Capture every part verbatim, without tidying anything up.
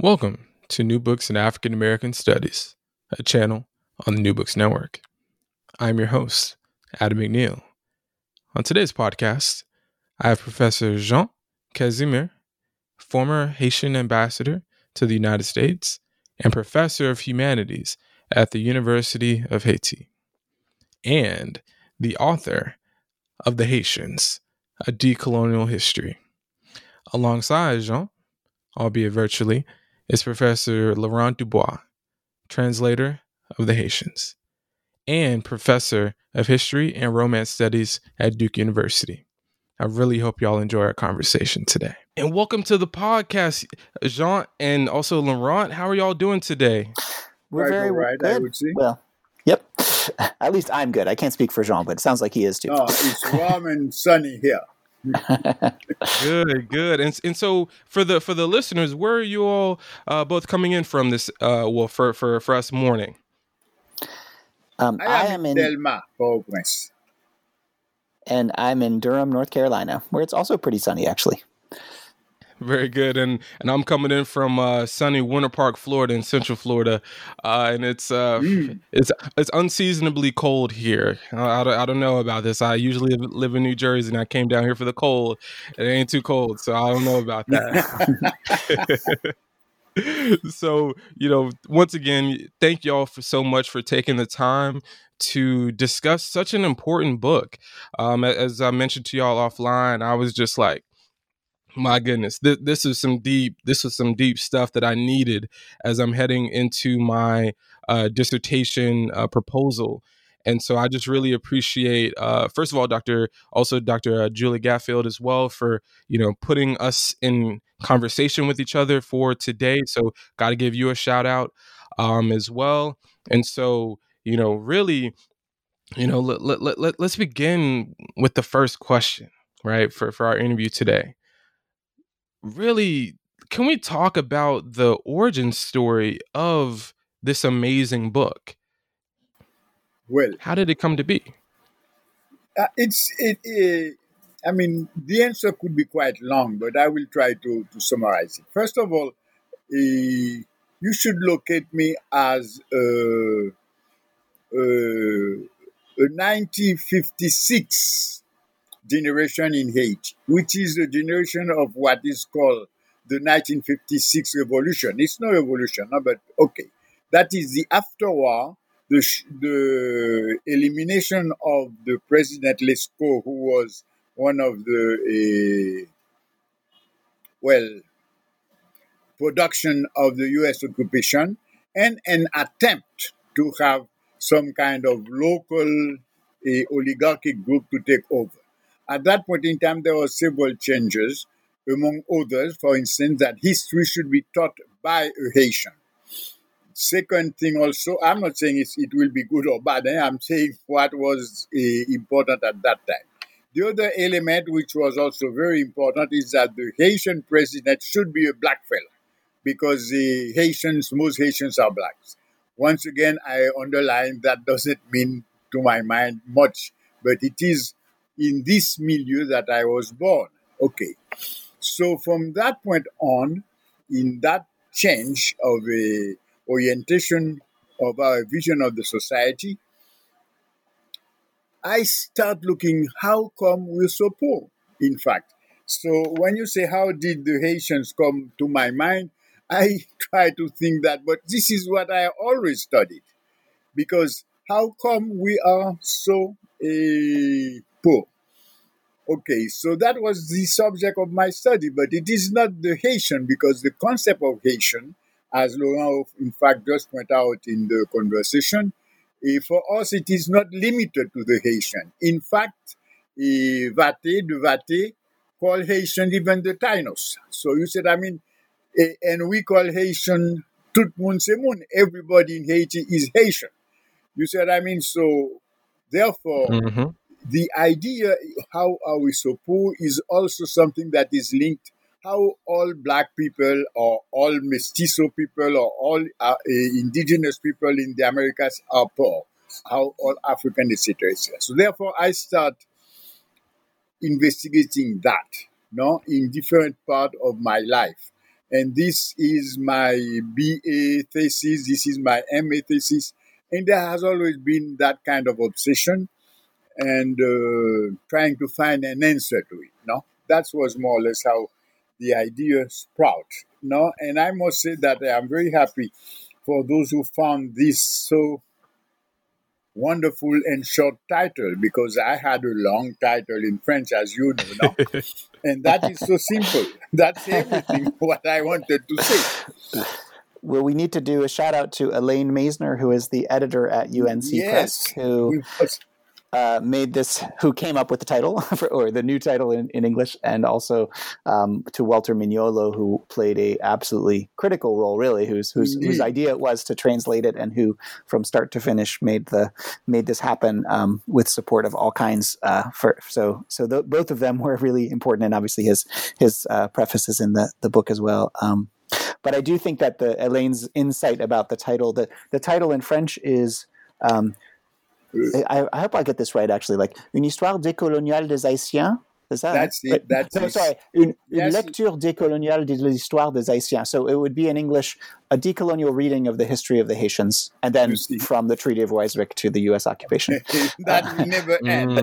Welcome to New Books in African American Studies, a channel on the New Books Network. I'm your host, Adam McNeil. On today's podcast, I have Professor Jean Casimir, former Haitian ambassador to the United States and professor of humanities at the University of Haiti, and the author of The Haitians, A Decolonial History. Alongside Jean, albeit virtually, is Professor Laurent Dubois, translator of The Haitians, and professor of history and romance studies at Duke University. I really hope y'all enjoy our conversation today. And welcome to the podcast, Jean and also Laurent. How are y'all doing today? We're very right, good. I would say. Well, yep. At least I'm good. I can't speak for Jean, but it sounds like he is too. Oh, it's warm and sunny here. Good, good. And and so for the for the listeners, where are you all uh, both coming in from this? Uh, well, for for for us morning. Um, I, I am in Del Mar, Port-au-Prince, and I'm in Durham, North Carolina, where it's also pretty sunny, actually. Very good. And and I'm coming in from uh, sunny Winter Park, Florida, in Central Florida. Uh, and it's uh, mm. it's it's unseasonably cold here. I, I, don't, I don't know about this. I usually live in New Jersey, and I came down here for the cold. It ain't too cold, so I don't know about that. So, you know, once again, thank y'all for so much for taking the time to discuss such an important book. Um, as I mentioned to y'all offline, I was just like, my goodness, this, this is some deep, this is some deep stuff that I needed as I'm heading into my uh, dissertation uh, proposal. And so I just really appreciate, uh, first of all, Doctor, also Doctor Uh, Julie Gaffield as well for, you know, putting us in conversation with each other for today. So got to give you a shout out um, as well. And so, you know, really, you know, let, let, let, let, let's begin with the first question, right, for, for our interview today. Really, can we talk about the origin story of this amazing book? Well, how did it come to be? Uh, it's, it, it, I mean, the answer could be quite long, but I will try to, to summarize it. First of all, uh, you should locate me as a, a, a nineteen fifty-six generation in Haiti, which is the generation of what is called the nineteen fifty-six revolution. It's no revolution, no, but okay. That is the afterwar, the, sh- the elimination of the president Lescot, who was one of the, uh, well, production of the U S occupation, and an attempt to have some kind of local uh, oligarchic group to take over. At that point in time, there were several changes, among others, for instance, that history should be taught by a Haitian. Second thing also, I'm not saying it's, it will be good or bad, eh? I'm saying what was uh, important at that time. The other element, which was also very important, is that the Haitian president should be a black fella, because the Haitians, most Haitians are blacks. Once again, I underline that doesn't mean, to my mind, much, but it is in this milieu that I was born. Okay. So from that point on, in that change of a orientation of our vision of the society, I start looking how come we're so poor, in fact. So when you say, how did the Haitians come to my mind? I try to think that, but this is what I always studied. Because how come we are so uh, poor? Okay, so that was the subject of my study, but it is not the Haitian, because the concept of Haitian, as Laurent, in fact, just pointed out in the conversation, eh, for us, it is not limited to the Haitian. In fact, eh, Vaté, de Vaté, called Haitian even the Tainos. So you said, I mean, and we call Haitian tout moun se moun. Everybody in Haiti is Haitian. You said, I mean, so therefore, mm-hmm. the idea how are we so poor is also something that is linked how all black people or all mestizo people or all uh, indigenous people in the Americas are poor, how all African, et cetera. So therefore, I start investigating that, no, in different part of my life. And this is my B A thesis, this is my M A thesis, and there has always been that kind of obsession and uh, trying to find an answer to it, no? That was more or less how the idea sprout, no? And I must say that I'm very happy for those who found this so wonderful and short title, because I had a long title in French, as you know, no? And that is so simple. That's everything what I wanted to say. Well, we need to do a shout out to Elaine Meisner, who is the editor at U N C yes, Press, who uh, made this, who came up with the title for, or the new title in, in English, and also um, to Walter Mignolo, who played a absolutely critical role, really, whose whose whose idea it was to translate it, and who, from start to finish, made the made this happen um, with support of all kinds. Uh, for so so th- both of them were really important, and obviously his his uh, preface is in the the book as well. Um, But I do think that the Elaine's insight about the title, the, the title in French is, um, I, I hope I get this right, actually, like, Une histoire décoloniale des Haïtiens? Is that That's it. But, that's no, it. Sorry, une, une lecture décoloniale de l'histoire des Haïtiens. So it would be in English, a decolonial reading of the history of the Haitians, and then from the Treaty of Ryswick to the U S occupation. That uh, never ends.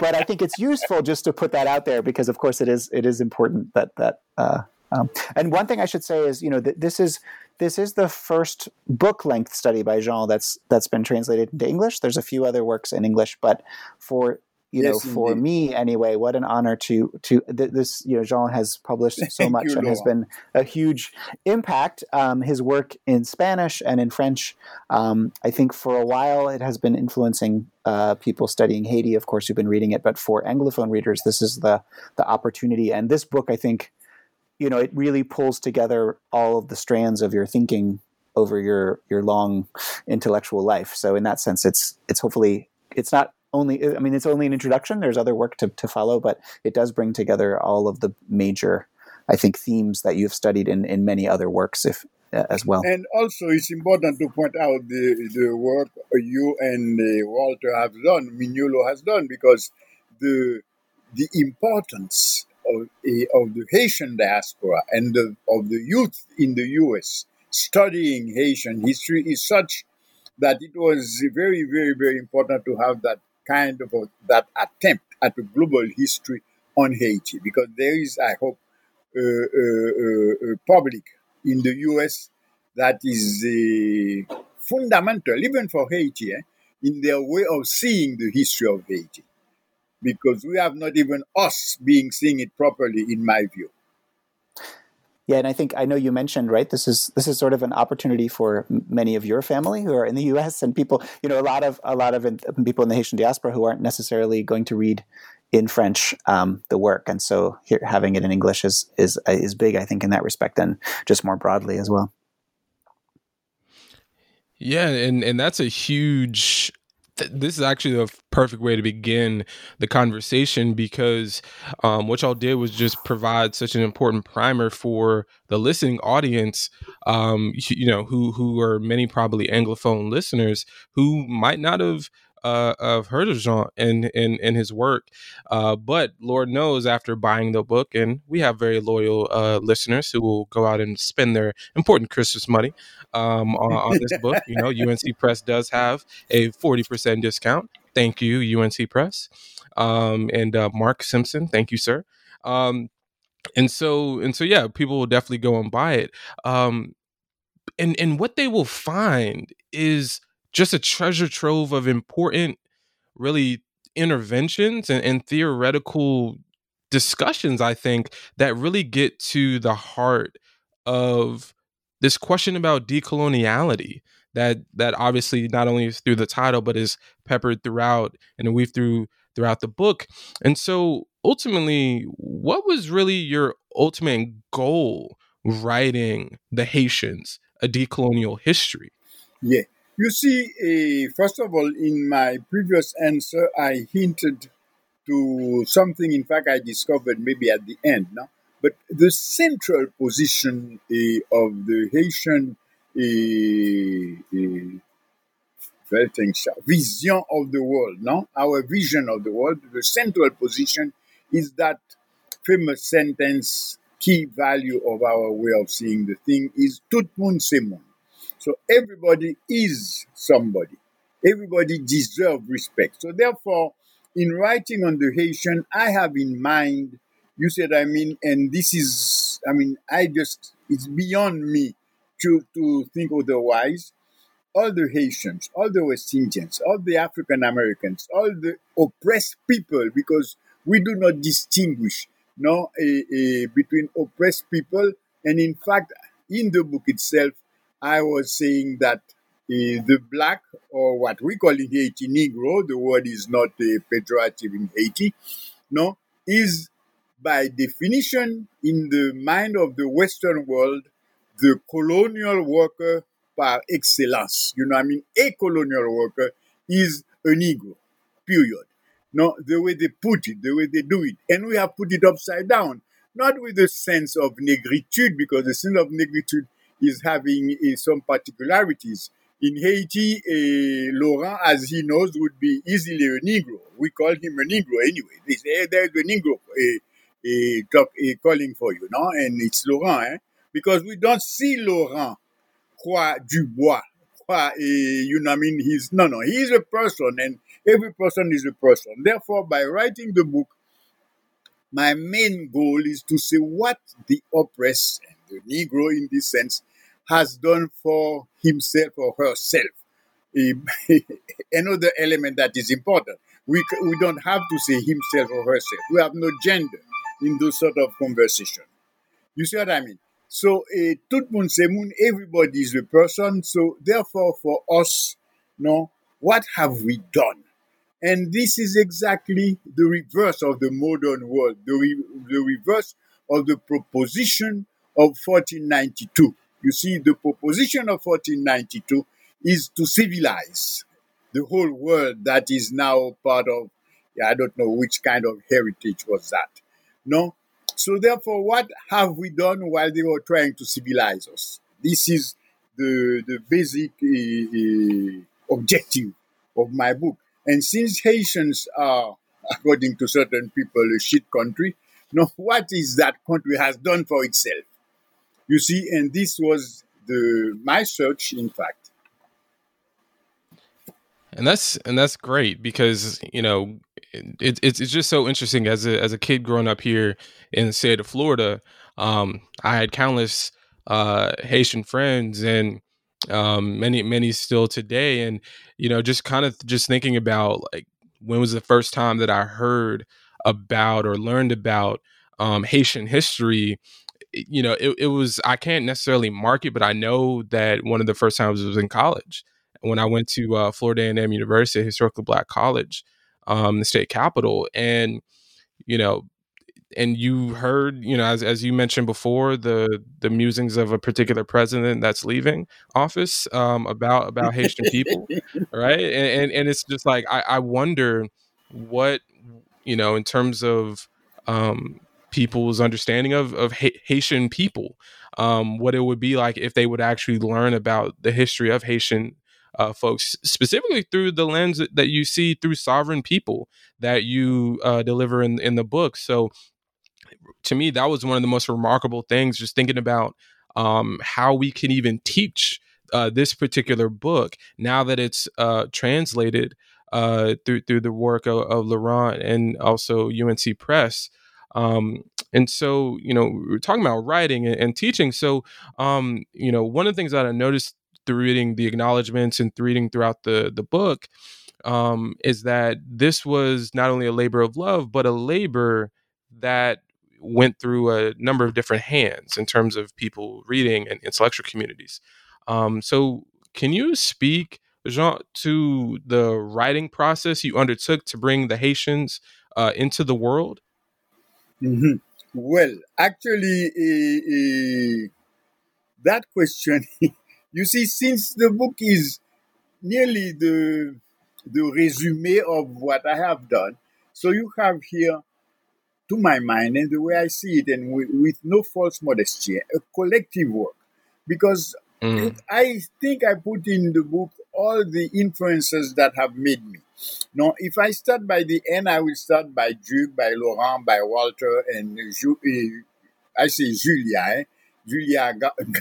But I think it's useful just to put that out there, because, of course, it is it is important that that. Uh, um, and one thing I should say is, you know, th- this is. This is the first book-length study by Jean that's that's been translated into English. There's a few other works in English, but for you yes, know, for indeed. me anyway, what an honor to to th- this. You know, Jean has published so much and has been a huge impact. Um, his work in Spanish and in French, um, I think, for a while it has been influencing uh, people studying Haiti, of course, who've been reading it. But for Anglophone readers, this is the the opportunity, and this book, I think. You know, it really pulls together all of the strands of your thinking over your your long intellectual life. So in that sense, it's it's hopefully it's not only I mean it's only an introduction. There's other work to, to follow, but it does bring together all of the major, I think, themes that you've studied in, in many other works if uh, as well. And also, it's important to point out the the work you and uh, Walter have done, Mignolo has done, because the the importance. Of, a, of the Haitian diaspora and the, of the youth in the U S studying Haitian history is such that it was very, very, very important to have that kind of a, that attempt at a global history on Haiti, because there is, I hope, uh, uh, uh, a public in the U S that is uh, fundamental, even for Haiti, eh, in their way of seeing the history of Haiti. Because we have not even us being seeing it properly, in my view. Yeah, and I think I know you mentioned, right? This is this is sort of an opportunity for many of your family who are in the U S and people, you know, a lot of a lot of in, people in the Haitian diaspora who aren't necessarily going to read in French um, the work, and so here, having it in English is is is big, I think, in that respect, and just more broadly as well. Yeah, and and that's a huge. This is actually the perfect way to begin the conversation, because um, what y'all did was just provide such an important primer for the listening audience, um, you know, who who are many probably Anglophone listeners who might not have uh, have heard of Jean and and, and his work. Uh, but Lord knows, after buying the book, and we have very loyal uh, listeners who will go out and spend their important Christmas money um, on, on this book. You know, U N C Press does have a forty percent discount. Thank you, U N C Press. Um, and uh, Mark Simpson, thank you, sir. Um, and so, and so, yeah, people will definitely go and buy it. Um, and, and what they will find is just a treasure trove of important, really, interventions and, and theoretical discussions, I think, that really get to the heart of this question about decoloniality that that obviously not only is through the title, but is peppered throughout and weaved through throughout the book. And so ultimately, what was really your ultimate goal writing The Haitians, a decolonial history? Yeah. You see, uh, first of all, in my previous answer, I hinted to something, in fact, I discovered maybe at the end. No? But the central position uh, of the Haitian uh, uh, vision of the world, no? Our vision of the world, the central position is that famous sentence, key value of our way of seeing the thing is tout moun se moun. So everybody is somebody. Everybody deserves respect. So therefore, in writing on the Haitian, I have in mind, you said, I mean, and this is, I mean, I just, it's beyond me to, to think otherwise. All the Haitians, all the West Indians, all the African Americans, all the oppressed people, because we do not distinguish no, uh, uh, between oppressed people. And in fact, in the book itself, I was saying that uh, the black, or what we call in Haiti Negro, the word is not uh, pejorative in Haiti, no, is by definition in the mind of the Western world, the colonial worker par excellence. You know what I mean? A colonial worker is a Negro, period. No, the way they put it, the way they do it. And we have put it upside down, not with a sense of negritude, because the sense of negritude is having uh, some particularities. In Haiti, uh, Laurent, as he knows, would be easily a Negro. We call him a Negro anyway. They say, hey, there's a Negro uh, uh, talk, uh, calling for you, no? And it's Laurent, eh? Because we don't see Laurent Croix Dubois. Croix, uh, you know what I mean? He's, no, no, he's a person, and every person is a person. Therefore, by writing the book, my main goal is to say what the oppressed, and the Negro in this sense, has done for himself or herself. Another element that is important. We we don't have to say himself or herself. We have no gender in those sort of conversation. You see what I mean? So, uh, tout moun se moun, everybody is a person. So, therefore, for us, no, what have we done? And this is exactly the reverse of the modern world, the, re- the reverse of the proposition of fourteen ninety-two. You see, the proposition of fourteen ninety-two is to civilize the whole world that is now part of, I don't know which kind of heritage was that. No? So therefore, what have we done while they were trying to civilize us? This is the, the basic uh, uh, objective of my book. And since Haitians are, according to certain people, a shit country, no, what is that country has done for itself? You see, and this was the my search, in fact. And that's and that's great because, you know, it, it's it's just so interesting. As a as a kid growing up here in the state of Florida, um, I had countless uh, Haitian friends, and um, many many still today. And you know, just kind of just thinking about like when was the first time that I heard about or learned about um, Haitian history. You know, it, it was, I can't necessarily mark it, but I know that one of the first times was in college when I went to uh, Florida A and M University, a historically black college, um, the state capital. And, you know, and you heard, you know, as, as you mentioned before, the the musings of a particular president that's leaving office um, about about Haitian people. Right. And, and, and it's just like, I, I wonder what, you know, in terms of, um people's understanding of, of ha- Haitian people, um, what it would be like if they would actually learn about the history of Haitian uh, folks, specifically through the lens that you see through Sovereign People that you uh, deliver in, in the book. So to me, that was one of the most remarkable things, just thinking about um, how we can even teach uh, this particular book now that it's uh, translated uh, through through the work of, of Laurent and also U N C Press. Um, and so, you know, we're talking about writing and, and teaching. So, um, you know, one of the things that I noticed through reading the acknowledgments and through reading throughout the, the book, um, is that this was not only a labor of love, but a labor that went through a number of different hands in terms of people reading and intellectual communities. Um, so can you speak, Jean, to the writing process you undertook to bring the Haitians, uh, into the world? Mm-hmm. Well, actually, uh, uh, that question, you see, since the book is nearly the the resume of what I have done, so you have here, to my mind and the way I see it, and with, with no false modesty, a collective work, because mm. it, I think I put in the book all the influences that have made me. Now, if I start by the end, I will start by Duke, by Laurent, by Walter, and uh, I say Julia, eh? Julia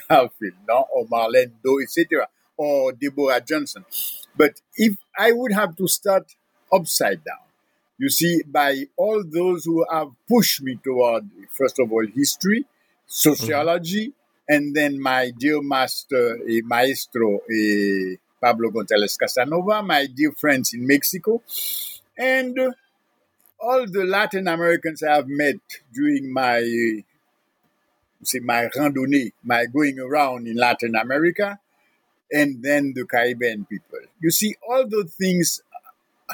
Garfield, no? Or Marlene Doe, et cetera, or Deborah Johnson. But if I would have to start upside down, you see, by all those who have pushed me toward, first of all, history, sociology, mm-hmm. and then my dear master, eh, maestro, eh, Pablo Gonzalez Casanova, my dear friends in Mexico, and uh, all the Latin Americans I have met during my, uh, say my randonnée, my going around in Latin America, and then the Caribbean people. You see, all those things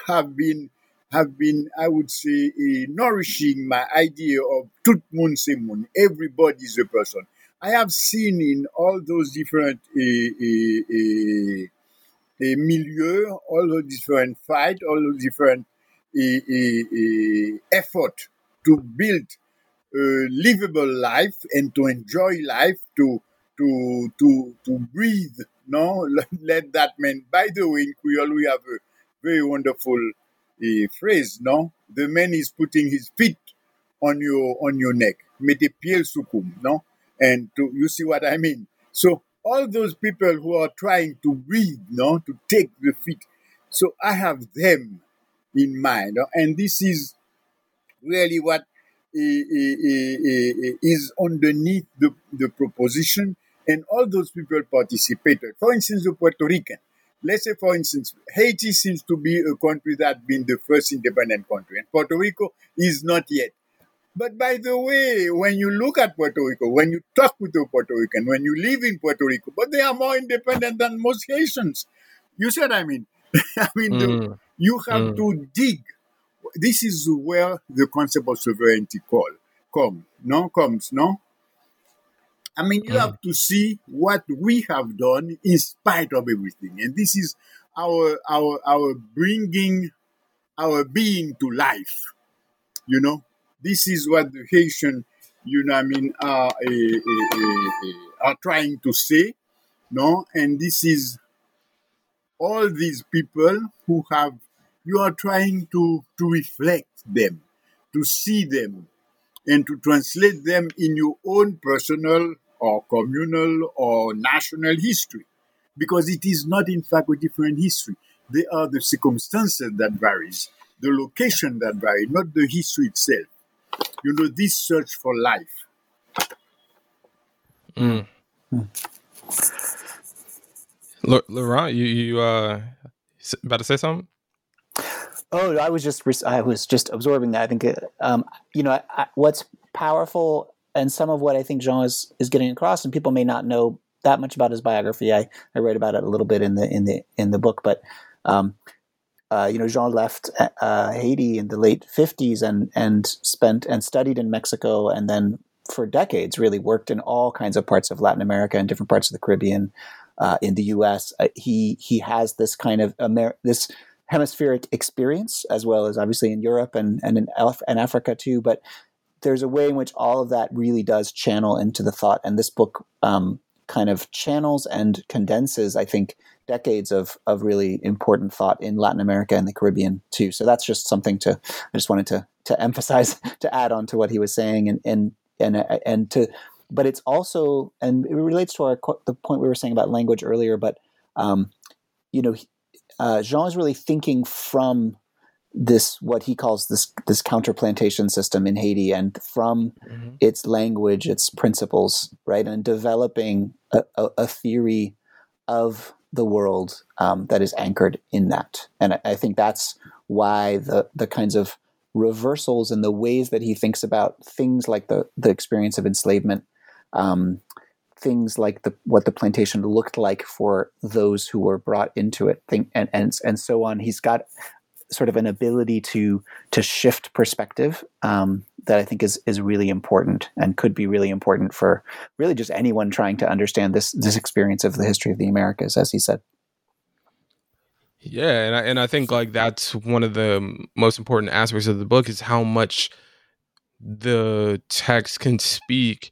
have been, have been, I would say, uh, nourishing my idea of tout moun se moun. Everybody is a person. I have seen in all those different Uh, uh, uh, a milieu, all the different fight, all the different eh, eh, eh, effort to build a livable life and to enjoy life, to to to to breathe. No, let that man. By the way, in Creole we have a very wonderful eh, phrase. No, the man is putting his feet on your on your neck. Mete piel sukum. No, and to, you see what I mean. So all those people who are trying to breathe, no, to take the feet. So I have them in mind. No? And this is really what uh, uh, uh, uh, is underneath the, the proposition. And all those people participated. For instance, the Puerto Rican. Let's say, for instance, Haiti seems to be a country that's been the first independent country. And Puerto Rico is not yet. But by the way, when you look at Puerto Rico, when you talk with a Puerto Rican, when you live in Puerto Rico, but they are more independent than most Haitians. You see what I mean? I mean, mm. the, you have mm. to dig. This is where the concept of sovereignty call, come, no? comes, no? I mean, you mm. have to see what we have done in spite of everything. And this is our our our bringing our being to life, you know? This is what the Haitian, you know, I mean, are, uh, uh, uh, uh, are trying to say, no? And this is all these people who have, you are trying to, to reflect them, to see them, and to translate them in your own personal or communal or national history. Because it is not, in fact, a different history. They are the circumstances that varies, the location that varies, not the history itself. You know, this search for life. Mm. Mm. Laurent, you you uh, about to say something? Oh, I was just I was just absorbing that. I think um, you know I, what's powerful, and some of what I think Jean is, is getting across, and people may not know that much about his biography. I, I write about it a little bit in the in the in the book, but. Um, Uh, you know, Jean left uh, Haiti in the late fifties and and spent and studied in Mexico, and then for decades really worked in all kinds of parts of Latin America and different parts of the Caribbean, uh, in the U S. Uh, he he has this kind of Amer- this hemispheric experience, as well as obviously in Europe and and in, Af- in Africa too. But there's a way in which all of that really does channel into the thought, and this book um, kind of channels and condenses, I think, decades of of really important thought in Latin America and the Caribbean too. So that's just something to, I just wanted to to emphasize, to add on to what he was saying, and and and and to, but it's also, and it relates to our the point we were saying about language earlier. But um, you know, uh, Jean is really thinking from this, what he calls this this counterplantation system in Haiti, and from mm-hmm. its language, its principles, right, and developing a, a, a theory of the world um, that is anchored in that. And I, I think that's why the the kinds of reversals and the ways that he thinks about things like the the experience of enslavement, um, things like the what the plantation looked like for those who were brought into it, think, and, and and so on. He's got sort of an ability to to shift perspective um, that I think is is really important and could be really important for really just anyone trying to understand this this experience of the history of the Americas, as he said. Yeah, and I, and I think like that's one of the most important aspects of the book is how much the text can speak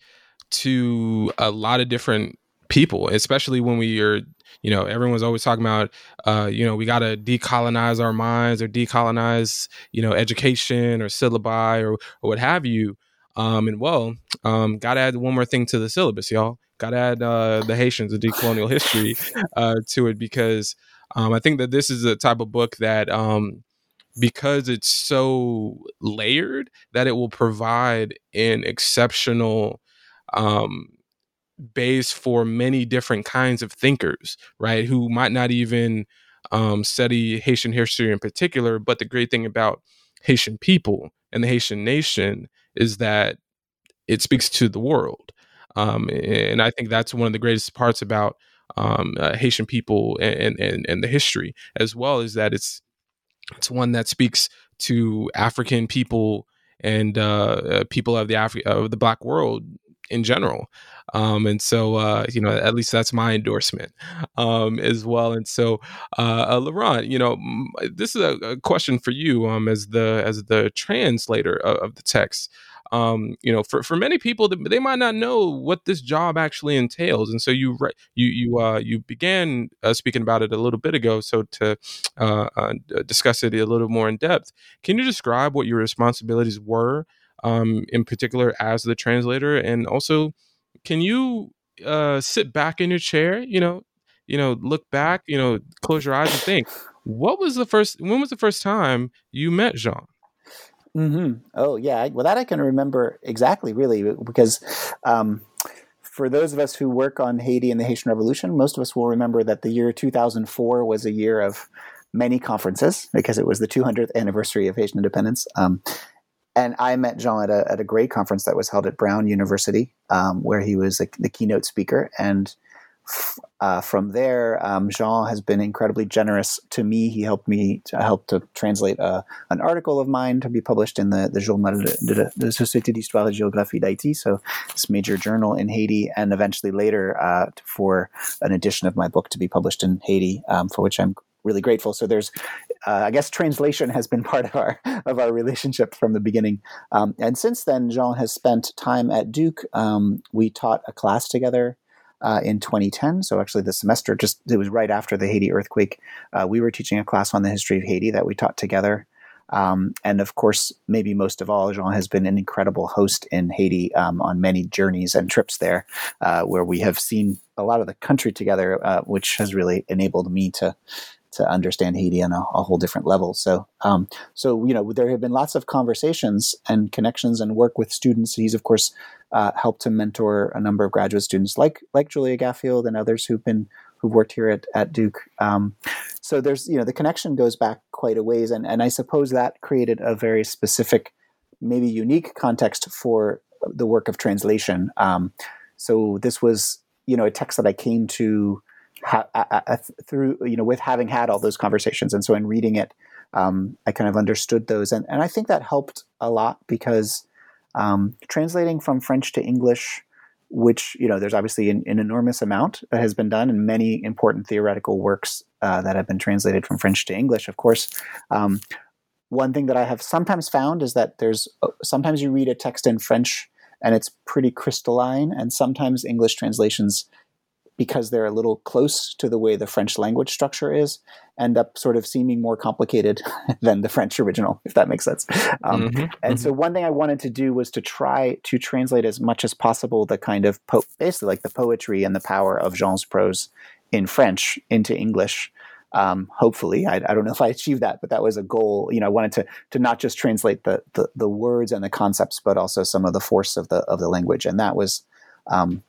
to a lot of different people, especially when we are, you know, everyone's always talking about, uh, you know, we got to decolonize our minds or decolonize, you know, education or syllabi or, or what have you. Um, and well, um, got to add one more thing to the syllabus, y'all. Got to add uh, the Haitians, the decolonial history uh, to it because... Um, I think that this is the type of book that, um, because it's so layered, that it will provide an exceptional um, base for many different kinds of thinkers, right? Who might not even um, study Haitian history in particular, but the great thing about Haitian people and the Haitian nation is that it speaks to the world. Um, and I think that's one of the greatest parts about Um, uh, Haitian people and, and and the history, as well as that it's it's one that speaks to African people and uh, people of the Afri- of the Black world in general. Um, and so, uh, you know, at least that's my endorsement um, as well. And so, uh, uh, Laurent, you know, m- this is a, a question for you um, as the as the translator of, of the text. Um, you know, for, for many people, they might not know what this job actually entails. And so you re- you you uh, you began uh, speaking about it a little bit ago. So to uh, uh, discuss it a little more in depth, can you describe what your responsibilities were um, in particular as the translator? And also, can you uh, sit back in your chair, you know, you know, look back, you know, close your eyes and think, what was the first when was the first time you met Jean? Mm-hmm. Oh, yeah. Well, that I can remember exactly, really, because um, for those of us who work on Haiti and the Haitian Revolution, most of us will remember that the year two thousand four was a year of many conferences because it was the two hundredth anniversary of Haitian independence. Um, and I met Jean at a, at a great conference that was held at Brown University, um, where he was a, the keynote speaker. And f- uh, from there, um, Jean has been incredibly generous to me. He helped me to, helped to translate uh, an article of mine to be published in the, the Journal de, de, de Société d'Histoire et Géographie d'Haïti, so this major journal in Haiti, and eventually later uh, for an edition of my book to be published in Haiti, um, for which I'm really grateful. So there's, uh, I guess, translation has been part of our of our relationship from the beginning. Um, and since then, Jean has spent time at Duke. Um, we taught a class together Uh, in twenty ten, so actually the semester just it was right after the Haiti earthquake. Uh, we were teaching a class on the history of Haiti that we taught together, um, and of course, maybe most of all, Jean has been an incredible host in Haiti um, on many journeys and trips there, uh, where we have seen a lot of the country together, uh, which has really enabled me to to understand Haiti on a, a whole different level. So, um, so you know, there have been lots of conversations and connections and work with students. He's of course. Uh, helped to mentor a number of graduate students like like Julie Gaffield and others who've been who've worked here at, at Duke. Um, so there's you know the connection goes back quite a ways, and, and I suppose that created a very specific, maybe unique context for the work of translation. Um, so this was you know a text that I came to ha- a, a, through you know with having had all those conversations, and so in reading it, um, I kind of understood those, and and I think that helped a lot because. Um, translating from French to English, which, you know, there's obviously an, an enormous amount that has been done and many important theoretical works uh, that have been translated from French to English, of course. Um, one thing that I have sometimes found is that there's sometimes you read a text in French and it's pretty crystalline, and sometimes English translations, because they're a little close to the way the French language structure is, end up sort of seeming more complicated than the French original, if that makes sense. Um, mm-hmm, and mm-hmm. So one thing I wanted to do was to try to translate as much as possible the kind of, po- basically like the poetry and the power of Jean's prose in French into English. Um, hopefully, I, I don't know if I achieved that, but that was a goal. You know, I wanted to to not just translate the, the, the words and the concepts, but also some of the force of the, of the language. And that was... Um,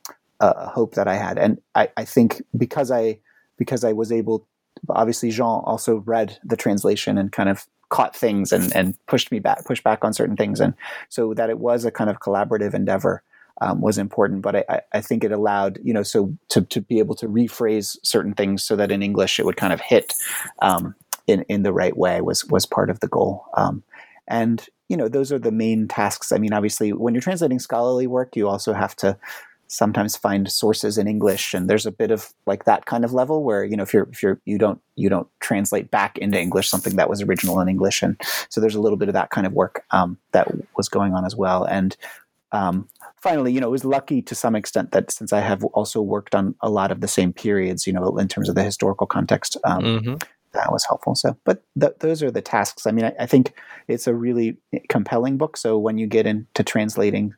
Uh, hope that I had. And I, I think because I because I was able, obviously Jean also read the translation and kind of caught things and, and pushed me back, pushed back on certain things. And so that it was a kind of collaborative endeavor um, was important. But I, I, I think it allowed, you know, so to, to be able to rephrase certain things so that in English it would kind of hit um, in, in the right way was was part of the goal. Um, and, you know, those are the main tasks. I mean, obviously, when you're translating scholarly work, you also have to sometimes find sources in English, and there's a bit of like that kind of level where, you know, if you're, if you're, you don't, you don't translate back into English something that was original in English. And so there's a little bit of that kind of work um, that was going on as well. And um, finally, you know, it was lucky to some extent that since I have also worked on a lot of the same periods, you know, in terms of the historical context, um, mm-hmm. that was helpful. So, but th- those are the tasks. I mean, I, I think it's a really compelling book. So when you get into translating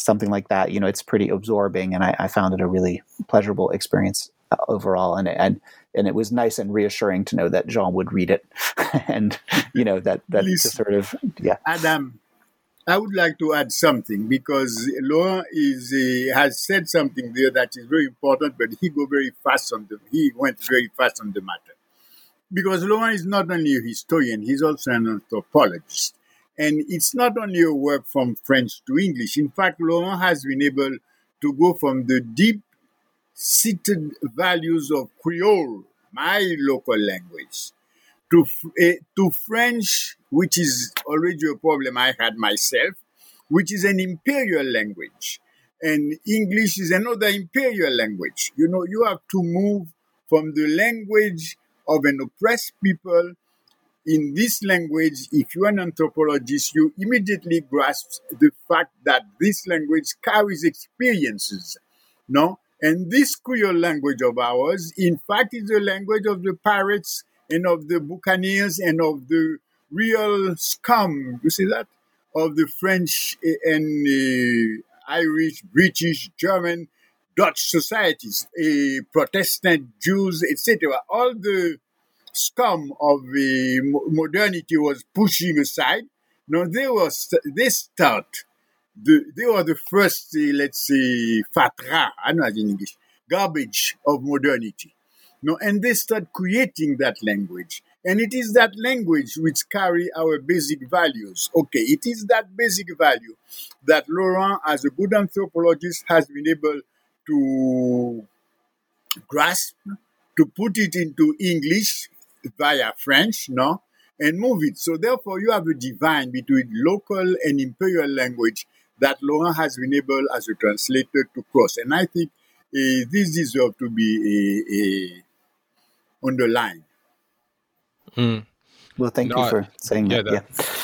something like that, you know, it's pretty absorbing, and I, I found it a really pleasurable experience uh, overall. And and and it was nice and reassuring to know that Jean would read it, and you know that that Listen, sort of yeah. Adam, I would like to add something, because Laurent is uh, has said something there that is very important, but he go very fast on the he went very fast on the matter, because Laurent is not only a historian, he's also an anthropologist. And it's not only a work from French to English. In fact, Laurent has been able to go from the deep-seated values of Creole, my local language, to uh, to French, which is already a problem I had myself, which is an imperial language. And English is another imperial language. You know, you have to move from the language of an oppressed people. In this language, if you're an anthropologist, you immediately grasp the fact that this language carries experiences, no? And this Creole language of ours, in fact, is the language of the pirates and of the buccaneers and of the real scum, you see that? Of the French and uh, Irish, British, German, Dutch societies, uh, Protestant, Jews, et cetera. All the scum of the modernity was pushing aside. No, they were they start the they were the first, uh, let's say, fatra, I know in English, garbage of modernity. No, and they start creating that language, and it is that language which carry our basic values. Okay, it is that basic value that Laurent, as a good anthropologist, has been able to grasp, to put it into English via French, no, and move it. So therefore, you have a divide between local and imperial language that Laurent has been able, as a translator, to cross. And I think uh, this deserves to be uh, uh, underlined. Mm. Well, thank no, you for saying yeah, that. that. Yeah.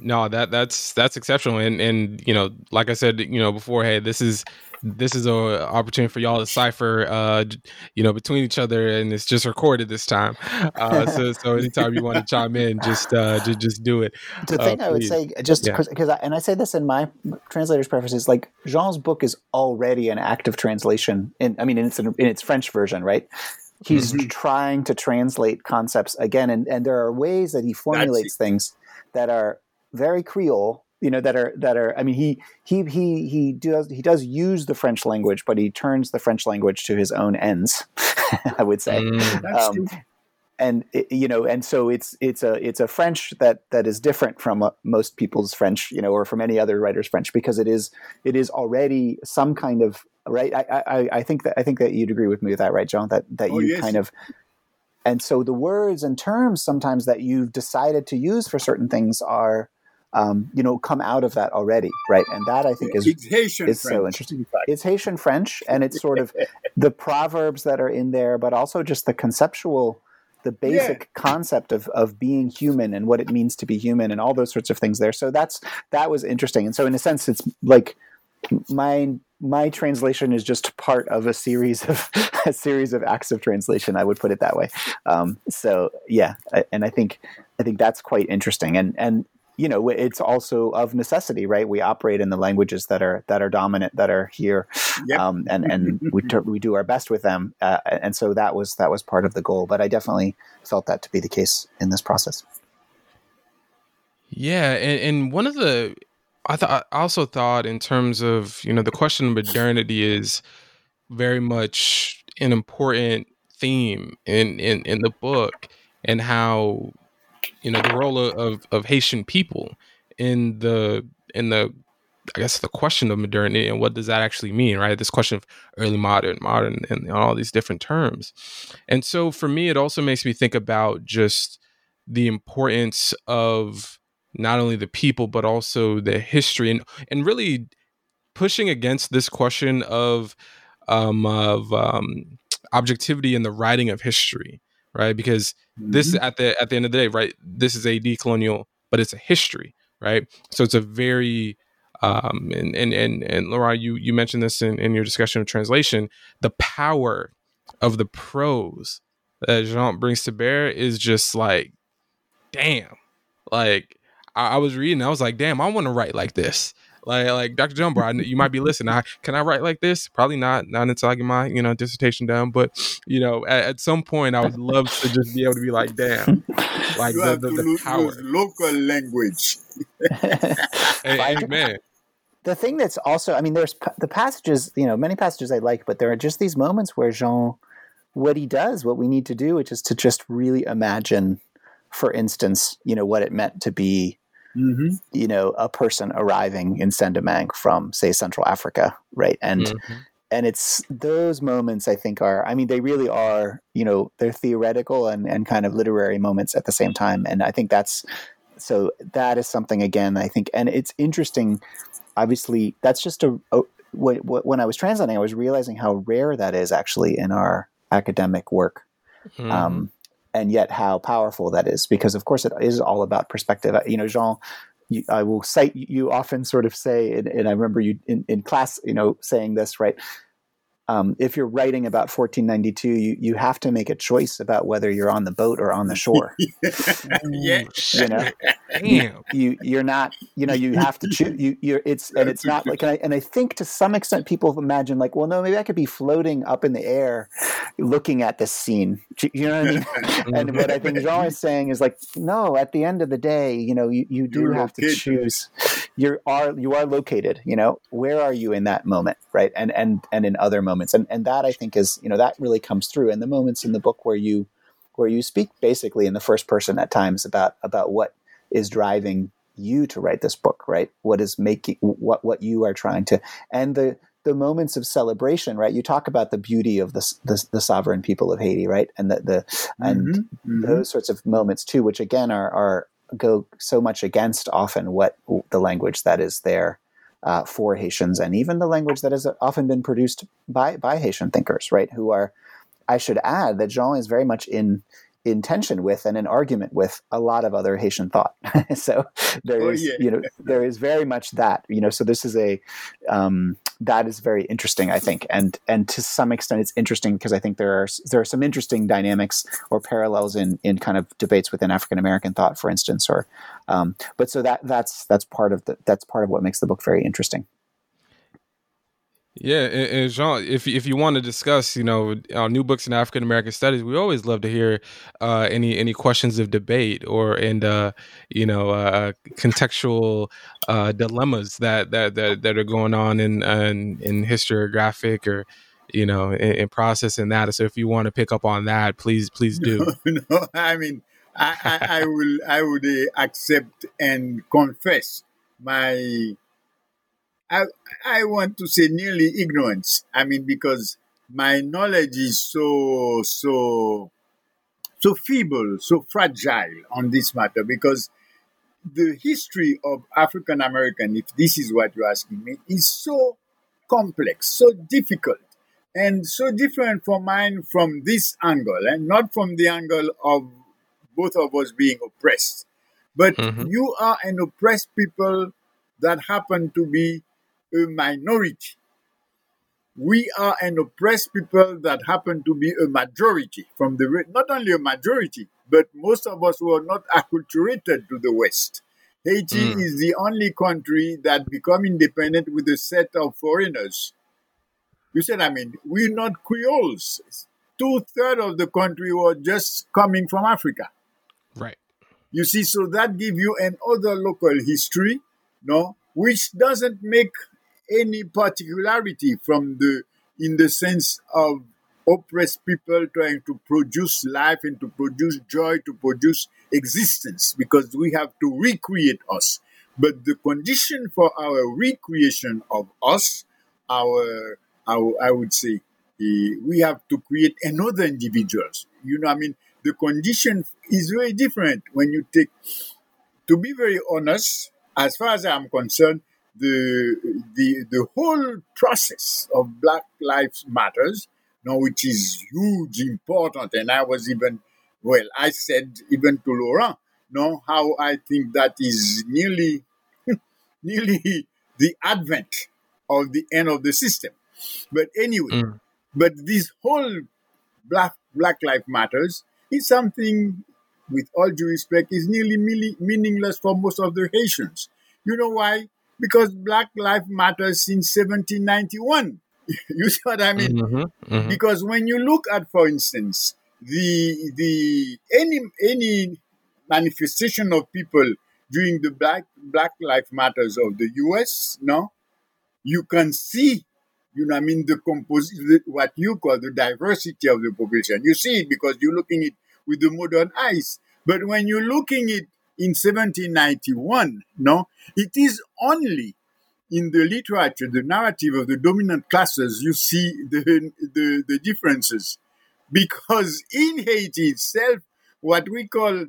No, that that's that's exceptional, and and you know, like I said, you know, before, hey, this is. This is an opportunity for y'all to cipher, uh, you know, between each other, and it's just recorded this time. Uh, so, so anytime you want to chime in, just uh, just, just do it. The thing uh, I would say, just because, yeah. and I say this in my translator's preface, is like Jean's book is already an active translation. In, I mean, in its in its French version, right? He's mm-hmm. trying to translate concepts again, and, and there are ways that he formulates things that are very Creole. You know, that are that are. I mean, he he he he does he does use the French language, but he turns the French language to his own ends. I would say, mm, um, and it, you know, and so it's it's a it's a French that that is different from uh, most people's French, you know, or from any other writer's French, because it is it is already some kind of right. I I, I think that I think that you'd agree with me with that, right, Jean? That that oh, you yes. kind of. And so the words and terms sometimes that you've decided to use for certain things are. Um, you know, come out of that already, right? And that I think is it's Haitian is French, so interesting. In it's Haitian French, and it's sort of the proverbs that are in there, but also just the conceptual, the basic yeah. concept of of being human and what it means to be human, and all those sorts of things there. So that's that was interesting, and so in a sense, it's like my my translation is just part of a series of a series of acts of translation. I would put it that way. Um, so yeah, and I think I think that's quite interesting, and and. You know, it's also of necessity, right? We operate in the languages that are that are dominant, that are here, yep. um, and and we ter- we do our best with them, uh, and so that was that was part of the goal. But I definitely felt that to be the case in this process. Yeah, and, and one of the I thought I also thought in terms of you know the question of modernity is very much an important theme in in, in the book, and how. You know, the role of, of Haitian people in the in the I guess, the question of modernity and what does that actually mean, right? This question of early modern, modern, and all these different terms. And so for me, it also makes me think about just the importance of not only the people, but also the history, and and really pushing against this question of um, of um, objectivity in the writing of history, right? Because mm-hmm. this at the at the end of the day, right? This is a decolonial, but it's a history, right? So it's a very um, and and and and Laurent, you you mentioned this in, in your discussion of translation, the power of the prose that Jean brings to bear is just like, damn, like. I was reading, I was like, damn, I want to write like this. Like, like Doctor Jumbo, I, you might be listening. I, can I write like this? Probably not, not until I get my, you know, dissertation done. But, you know, at, at some point, I would love to just be able to be like, damn, like you the, the, the power. Local language. Hey, amen. The thing that's also, I mean, there's the passages, you know, many passages I like, but there are just these moments where Jean, what he does, what we need to do, which is to just really imagine, for instance, you know, what it meant to be Mm-hmm. you know, a person arriving in Saint-Domingue from, say, Central Africa, right? And mm-hmm. and it's those moments I think are, I mean, they really are, you know, they're theoretical and, and kind of literary moments at the same time. And I think that's, so that is something, again, I think, and it's interesting, obviously, that's just a, a when, when I was translating, I was realizing how rare that is actually in our academic work. Mm-hmm. Um And yet how powerful that is, because of course it is all about perspective. You know, Jean, you, I will cite, you often sort of say, and, and I remember you in, in class, you know, saying this, right? Um, if you're writing about fourteen ninety-two, you, you have to make a choice about whether you're on the boat or on the shore. Yeah. You know, Damn. you, you're not, you know, you have to choose. You, you're, it's, and it's not like, and I, and I think to some extent people imagine like, well, no, maybe I could be floating up in the air looking at this scene. You know what I mean? And what I think Jean is saying is like, no, at the end of the day, you know, you, you do you're have located. to choose. You are, you are located, you know, where are you in that moment? Right. And, and, and in other moments. Moments. And and that I think is, you know, that really comes through. And the moments in the book where you where you speak basically in the first person at times about about what is driving you to write this book, right? What is making what what you are trying to, and the the moments of celebration, right? You talk about the beauty of the the, the sovereign people of Haiti, right? And the, the mm-hmm, and mm-hmm. those sorts of moments too, which again are are go so much against often what the language that is there. Uh, for Haitians, and even the language that has often been produced by, by Haitian thinkers, right? Who are, I should add, that Jean is very much in, in tension with and in argument with a lot of other Haitian thought. So there is, oh, yeah. you know, there is very much that, you know. So this is a um, that is very interesting, I think, and and to some extent it's interesting because I think there are there are some interesting dynamics or parallels in in kind of debates within African American thought, for instance, or um, but so that that's that's part of the that's part of what makes the book very interesting. Yeah, and, and Jean, if if you want to discuss, you know, our new books in African American studies, we always love to hear uh, any any questions of debate or and uh, you know uh, contextual uh, dilemmas that, that that that are going on in in, in historiographic or you know in, in process and that. So if you want to pick up on that, please please do. No, no I mean I, I, I will I would uh, accept and confess my. I, I want to say nearly ignorance. I mean, because my knowledge is so, so, so feeble, so fragile on this matter, because the history of African American, if this is what you're asking me, is so complex, so difficult, and so different from mine from this angle, and not from the angle of both of us being oppressed. But mm-hmm. you are an oppressed people that happen to be a minority. We are an oppressed people that happen to be a majority from the, not only a majority, but most of us were not acculturated to the West. Haiti mm. is the only country that become independent with a set of foreigners. You said, I mean, we're not Creoles. Two-thirds of the country were just coming from Africa. Right. You see, so that gives you another local history, no? Which doesn't make any particularity from the, in the sense of oppressed people trying to produce life and to produce joy, to produce existence, because we have to recreate us. But the condition for our recreation of us, our, our I would say, we have to create another individuals. You know, I mean, the condition is very different when you take, to be very honest, as far as I'm concerned, the the the whole process of Black Lives Matters, you know, which is huge, important, and I was even, well, I said even to Laurent, you know, how I think that is nearly, nearly the advent of the end of the system. But anyway, mm. but this whole Black Black Lives Matters is something, with all due respect, is nearly meaning, meaningless for most of the Haitians. You know why? Because Black Lives Matter since seventeen ninety-one. You see what I mean? Mm-hmm, mm-hmm. Because when you look at, for instance, the the any any manifestation of people during the Black Black Lives Matters of the U S, no, you can see, you know, I mean, the composition, what you call the diversity of the population. You see it because you're looking it with the modern eyes. But when you're looking it in seventeen ninety-one, no, it is only in the literature, the narrative of the dominant classes, you see the, the, the differences. Because in Haiti itself, what we call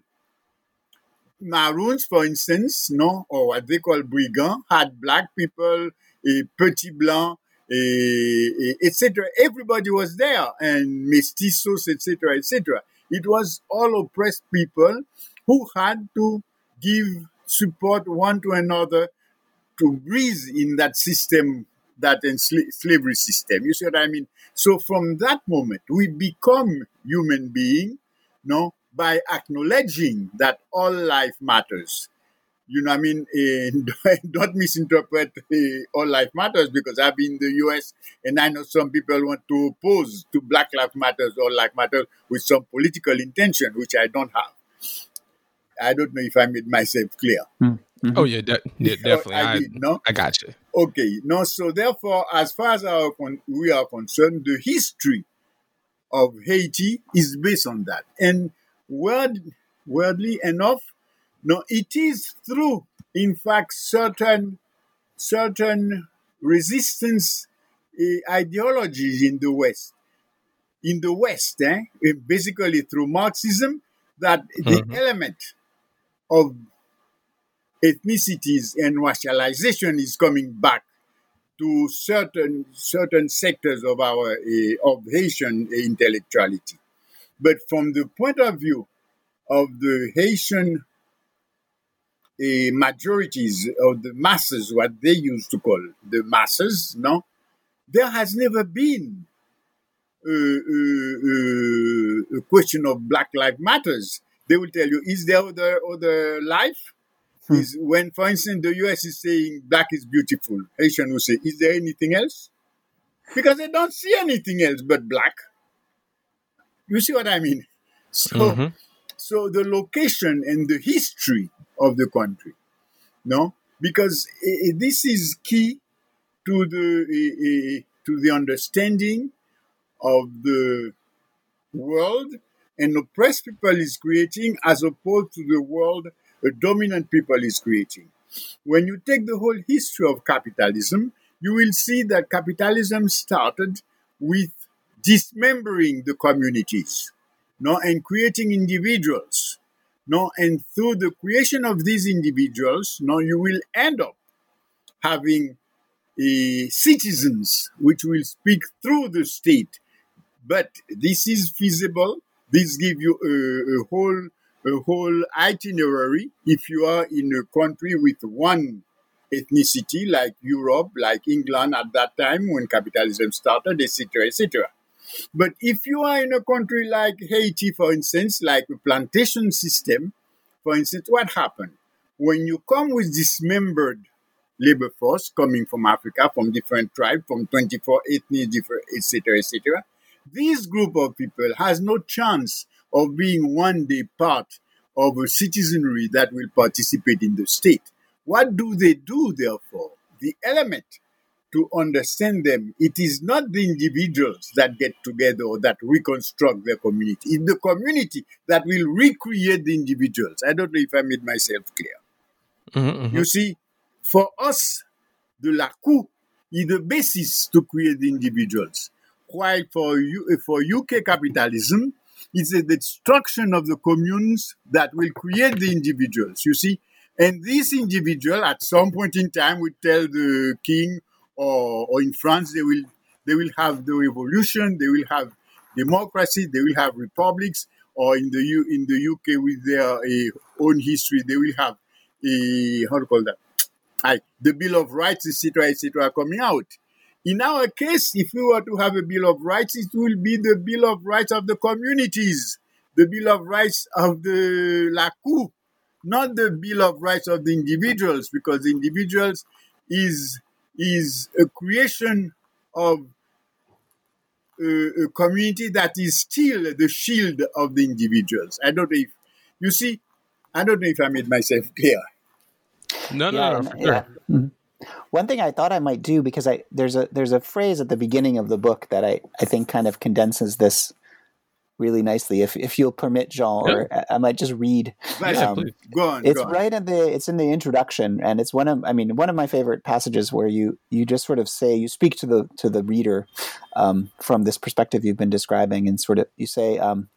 Maroons, for instance, no, or what they call Brigands, had Black people, eh, Petit Blanc, eh, et cetera. Everybody was there, and mestizos, et cetera, et cetera. It was all oppressed people who had to give support one to another to breathe in that system, that ensla- slavery system. You see what I mean? So from that moment, we become human beings, no, by acknowledging that all life matters. You know what I mean? Uh, don't misinterpret uh, all life matters, because I've been in the U S and I know some people want to oppose to Black Lives Matters, all life matters, with some political intention, which I don't have. I don't know if I made myself clear. Mm-hmm. Oh, yeah, de- yeah definitely. I, I, did, no? I got you. Okay. No, so therefore, as far as our con- we are concerned, the history of Haiti is based on that. And word- weirdly enough, no, it is through, in fact, certain certain resistance uh, ideologies in the West, in the West, eh? basically through Marxism, that the mm-hmm. element of ethnicities and racialization is coming back to certain certain sectors of our uh, of Haitian intellectuality. But from the point of view of the Haitian uh, majorities, of the masses, what they used to call the masses, no, there has never been Uh, uh, uh, a question of Black Lives Matters. They will tell you, is there other other life? Hmm. Is when, for instance, the U S is saying black is beautiful, Haitian will say, is there anything else? Because they don't see anything else but black. You see what I mean? So, mm-hmm. so the location and the history of the country, no, because uh, this is key to the uh, uh, to the understanding of the world an oppressed people is creating, as opposed to the world a dominant people is creating. When you take the whole history of capitalism, you will see that capitalism started with dismembering the communities, no, and creating individuals. No, and through the creation of these individuals, no, you will end up having uh, citizens which will speak through the state. But this is feasible. This gives you a, a whole a whole itinerary. If you are in a country with one ethnicity, like Europe, like England at that time when capitalism started, et cetera, et cetera. But if you are in a country like Haiti, for instance, like a plantation system, for instance, what happened? When you come with dismembered labor force coming from Africa, from different tribes, from twenty-four ethnic, et cetera, et cetera, this group of people has no chance of being one day part of a citizenry that will participate in the state. What do they do, therefore? The element to understand them, it is not the individuals that get together or that reconstruct their community. It's the community that will recreate the individuals. I don't know if I made myself clear. Mm-hmm, mm-hmm. You see, for us, the Lacoux is the basis to create the individuals. While for you, for U K capitalism, it's the destruction of the communes that will create the individuals, you see. And this individual, at some point in time, will tell the king, or, or in France, they will they will have the revolution, they will have democracy, they will have republics, or in the U, in the U K with their uh, own history, they will have a, how do you call that? I, the Bill of Rights, et cetera, et cetera, coming out. In our case, if we were to have a Bill of Rights, it will be the Bill of Rights of the communities, the Bill of Rights of the Lacoux, not the Bill of Rights of the individuals, because the individuals is is a creation of a, a community that is still the shield of the individuals. I don't know if, you see, I don't know if I made myself clear. No, no, yeah, no, for sure. Yeah. Mm-hmm. One thing I thought I might do, because I there's a there's a phrase at the beginning of the book that I, I think kind of condenses this really nicely. If if you'll permit, Jean, yeah. or I might just read. Right, um, go on. It's go on. right at the it's in the introduction, and it's one of I mean one of my favorite passages where you you just sort of say you speak to the to the reader um, from this perspective you've been describing, and sort of you say um,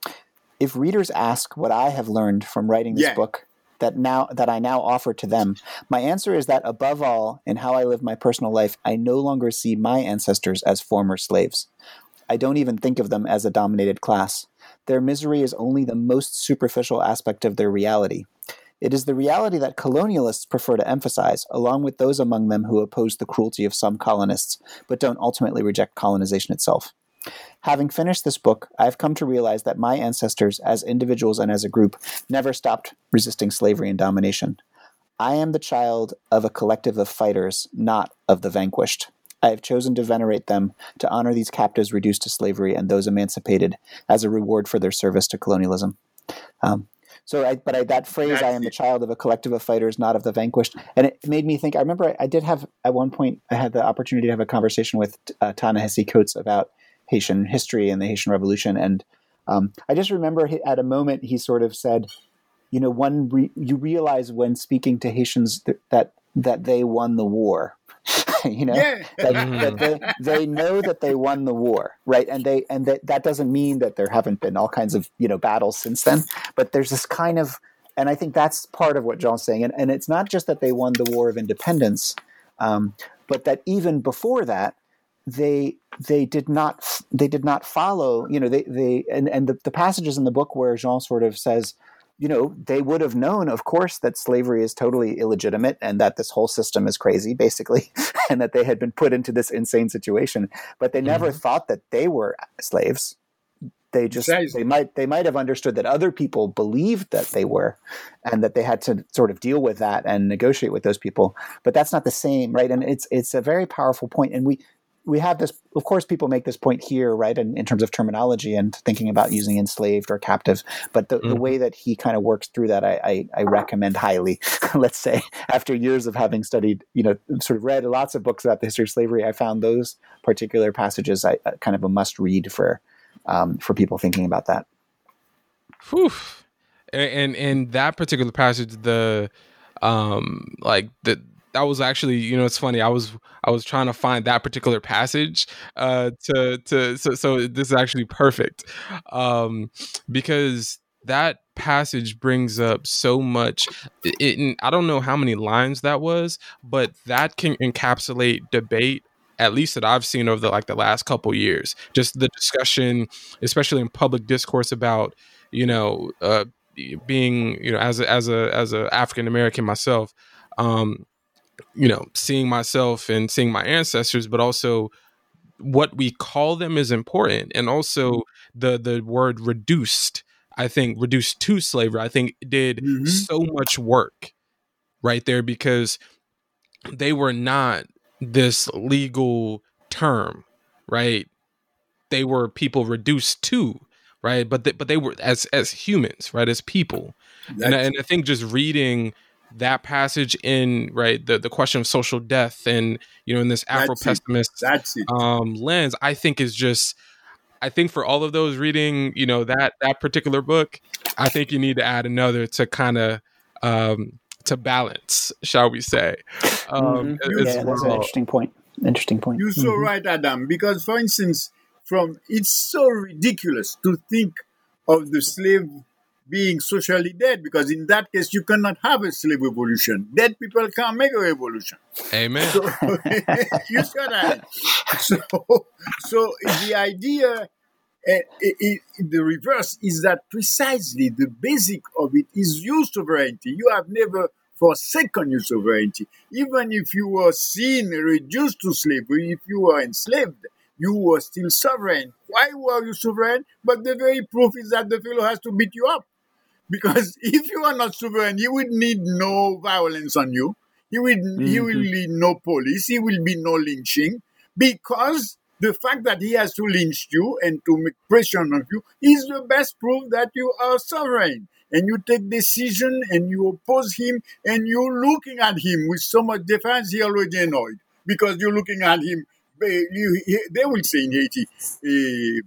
if readers ask what I have learned from writing this yeah. book. That now that I now offer to them. My answer is that above all, in how I live my personal life, I no longer see my ancestors as former slaves. I don't even think of them as a dominated class. Their misery is only the most superficial aspect of their reality. It is the reality that colonialists prefer to emphasize, along with those among them who oppose the cruelty of some colonists, but don't ultimately reject colonization itself. Having finished this book, I've come to realize that my ancestors, as individuals and as a group, never stopped resisting slavery and domination. I am the child of a collective of fighters, not of the vanquished. I have chosen to venerate them, to honor these captives reduced to slavery and those emancipated as a reward for their service to colonialism. Um, So, I, but I, that phrase, I am the child of a collective of fighters, not of the vanquished. And it made me think, I remember I, I did have, at one point, I had the opportunity to have a conversation with uh, Ta-Nehisi Coates about Haitian history and the Haitian Revolution. And um, I just remember he, at a moment he sort of said, you know, one re- you realize when speaking to Haitians th- that that they won the war, you know, yeah. that, that they, they know that they won the war. Right. And they and that, that doesn't mean that there haven't been all kinds of, you know, battles since then. But there's this kind of, and I think that's part of what Jean's saying. And, and it's not just that they won the War of Independence, um, but that even before that, they they did not they did not follow, you know, they they and, and the, the passages in the book where Jean sort of says, you know, they would have known, of course, that slavery is totally illegitimate and that this whole system is crazy, basically, and that they had been put into this insane situation. But they never mm-hmm. thought that they were slaves. They just they might they might have understood that other people believed that they were, and that they had to sort of deal with that and negotiate with those people. But that's not the same, right? And it's it's a very powerful point. And we We have this, of course, people make this point here, right, in, in terms of terminology and thinking about using enslaved or captive. But the, mm. the way that he kind of works through that, I, I, I recommend highly, let's say, after years of having studied, you know, sort of read lots of books about the history of slavery, I found those particular passages I, uh, kind of a must read for um, for people thinking about that. Whew. And in that particular passage, the, um, like, the, I was actually, you know, it's funny. I was I was trying to find that particular passage uh, to to so, so this is actually perfect um, because that passage brings up so much. It, it, I don't know how many lines that was, but that can encapsulate debate, at least that I've seen over the like the last couple years. Just the discussion, especially in public discourse about, you know, uh, being, you know, as a, as a as a African American myself. Um, you know, seeing myself and seeing my ancestors, but also what we call them is important. And also the, the word reduced, I think reduced to slavery, I think did mm-hmm. so much work right there, because they were not this legal term, right? They were people reduced to, right? But, th- but they were as, as humans, right? As people. And I, and I think just reading that passage in right the, the question of social death and, you know, in this Afro-pessimist that's it. That's it. Um, lens, I think is just, I think for all of those reading, you know, that that particular book, I think you need to add another to kind of um, to balance, shall we say. Um, mm-hmm. Yeah, that's an interesting point. Interesting point. You're so mm-hmm. right, Adam, because, for instance, from it's so ridiculous to think of the slave being socially dead, because in that case, you cannot have a slave revolution. Dead people can't make a revolution. Amen. So, you saw that. So, so the idea, uh, it, it, the reverse, is that precisely the basic of it is your sovereignty. You have never forsaken your sovereignty. Even if you were seen reduced to slavery, if you were enslaved, you were still sovereign. Why were you sovereign? But the very proof is that the fellow has to beat you up. Because if you are not sovereign, he would need no violence on you. He will, mm-hmm. he will need no police. He will be no lynching. Because the fact that he has to lynch you and to make pressure on you is the best proof that you are sovereign. And you take decision and you oppose him and you're looking at him with so much defiance, he already annoyed. Because you're looking at him. They will say in Haiti,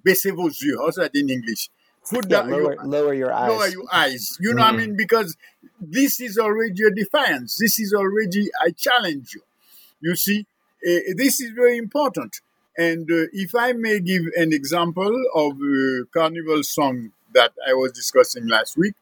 baissez vos yeux, also in English. Put yeah, down lower, your, lower your eyes. Lower your eyes. You know mm. what I mean? Because this is already a defiance. This is already, I challenge you. You see, uh, this is very important. And uh, if I may give an example of a carnival song that I was discussing last week,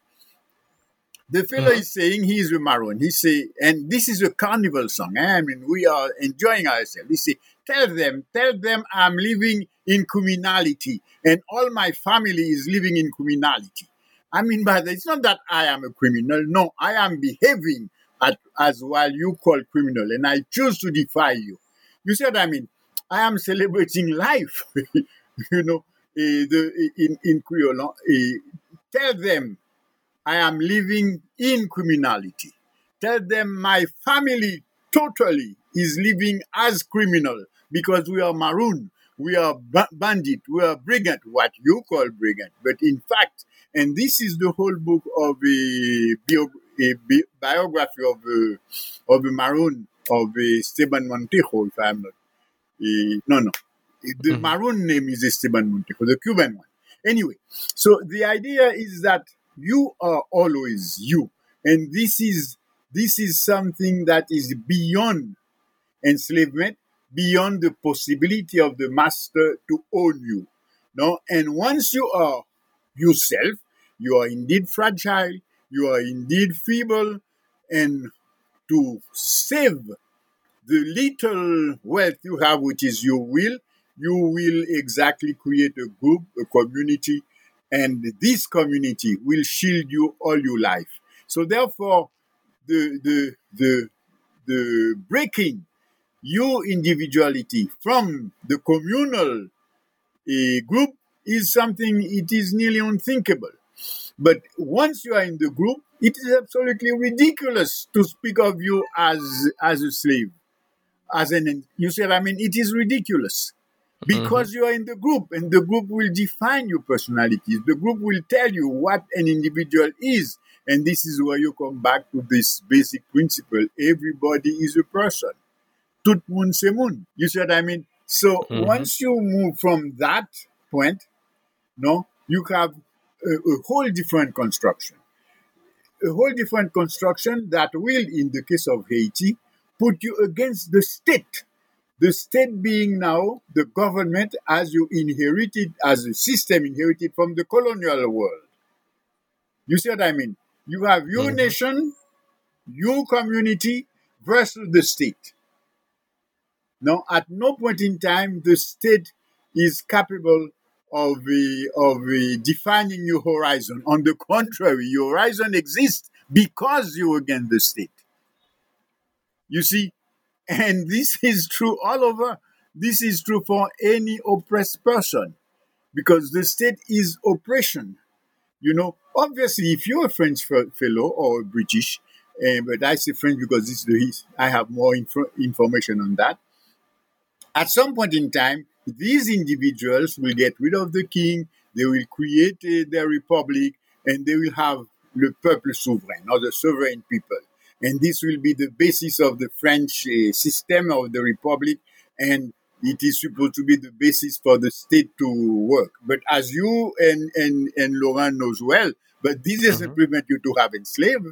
the fellow mm. is saying he is a Maroon. He say, and this is a carnival song. I mean, we are enjoying ourselves. He say, Tell them, tell them I'm living in communality and all my family is living in communality. I mean, but it's not that I am a criminal. No, I am behaving at, as while you call criminal and I choose to defy you. You see what I mean? I am celebrating life, you know, in, in Creole. Tell them I am living in communality. Tell them my family totally is living as criminal. Because we are maroon, we are ba- bandit, we are brigand, what you call brigand. But in fact, and this is the whole book of a, bio- a bi- biography of a, of a maroon, of a Esteban Montejo, if I'm not. A, no, no. The mm-hmm. maroon name is Esteban Montejo, the Cuban one. Anyway, so the idea is that you are always you. And this is this is something that is beyond enslavement, beyond the possibility of the master to own you. No? And once you are yourself, you are indeed fragile, you are indeed feeble, and to save the little wealth you have, which is your will, you will exactly create a group, a community, and this community will shield you all your life. So therefore, the the the the breaking your individuality from the communal uh, group is something, it is nearly unthinkable. But once you are in the group, it is absolutely ridiculous to speak of you as as a slave. As an, you said, I mean, it is ridiculous because mm-hmm. you are in the group and the group will define your personalities. The group will tell you what an individual is. And this is where you come back to this basic principle. Everybody is a person. Tout le monde se monde. You see what I mean? So mm-hmm. once you move from that point, no, you have a, a whole different construction. A whole different construction that will, in the case of Haiti, put you against the state. The state being now the government as you inherited, as a system inherited from the colonial world. You see what I mean? You have your mm-hmm. nation, your community versus the state. Now, at no point in time, the state is capable of, uh, of uh, defining your horizon. On the contrary, your horizon exists because you're against the state. You see? And this is true all over. This is true for any oppressed person because the state is oppression. You know, obviously, if you're a French fellow or a British, uh, but I say French because this is the, I have more inf- information on that. At some point in time, these individuals will get rid of the king, they will create uh, their republic, and they will have le peuple souverain, or the sovereign people. And this will be the basis of the French uh, system of the republic, and it is supposed to be the basis for the state to work. But as you and, and, and Laurent knows well, but this doesn't mm-hmm. prevent you to have enslaved.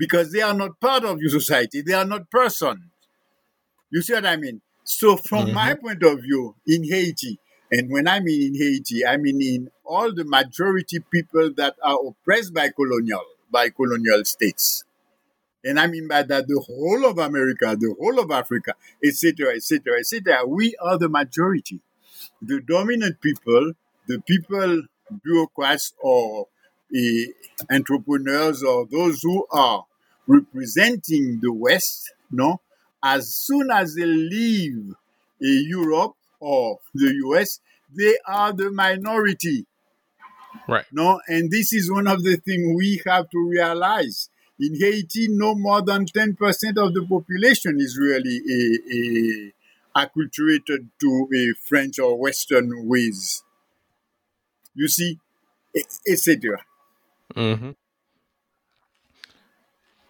because they are not part of your society. They are not persons. You see what I mean? So from mm-hmm. my point of view, in Haiti, and when I mean in Haiti, I mean in all the majority people that are oppressed by colonial, by colonial states. And I mean by that the whole of America, the whole of Africa, et cetera, et cetera, et cetera. We are the majority. The dominant people, the people, bureaucrats or uh, entrepreneurs or those who are representing the West, no, as soon as they leave uh, Europe or the U S, they are the minority. Right. No, and this is one of the things we have to realize. In Haiti, no more than ten percent of the population is really uh, uh, acculturated to uh, French or Western ways. You see, et cetera. Mm-hmm.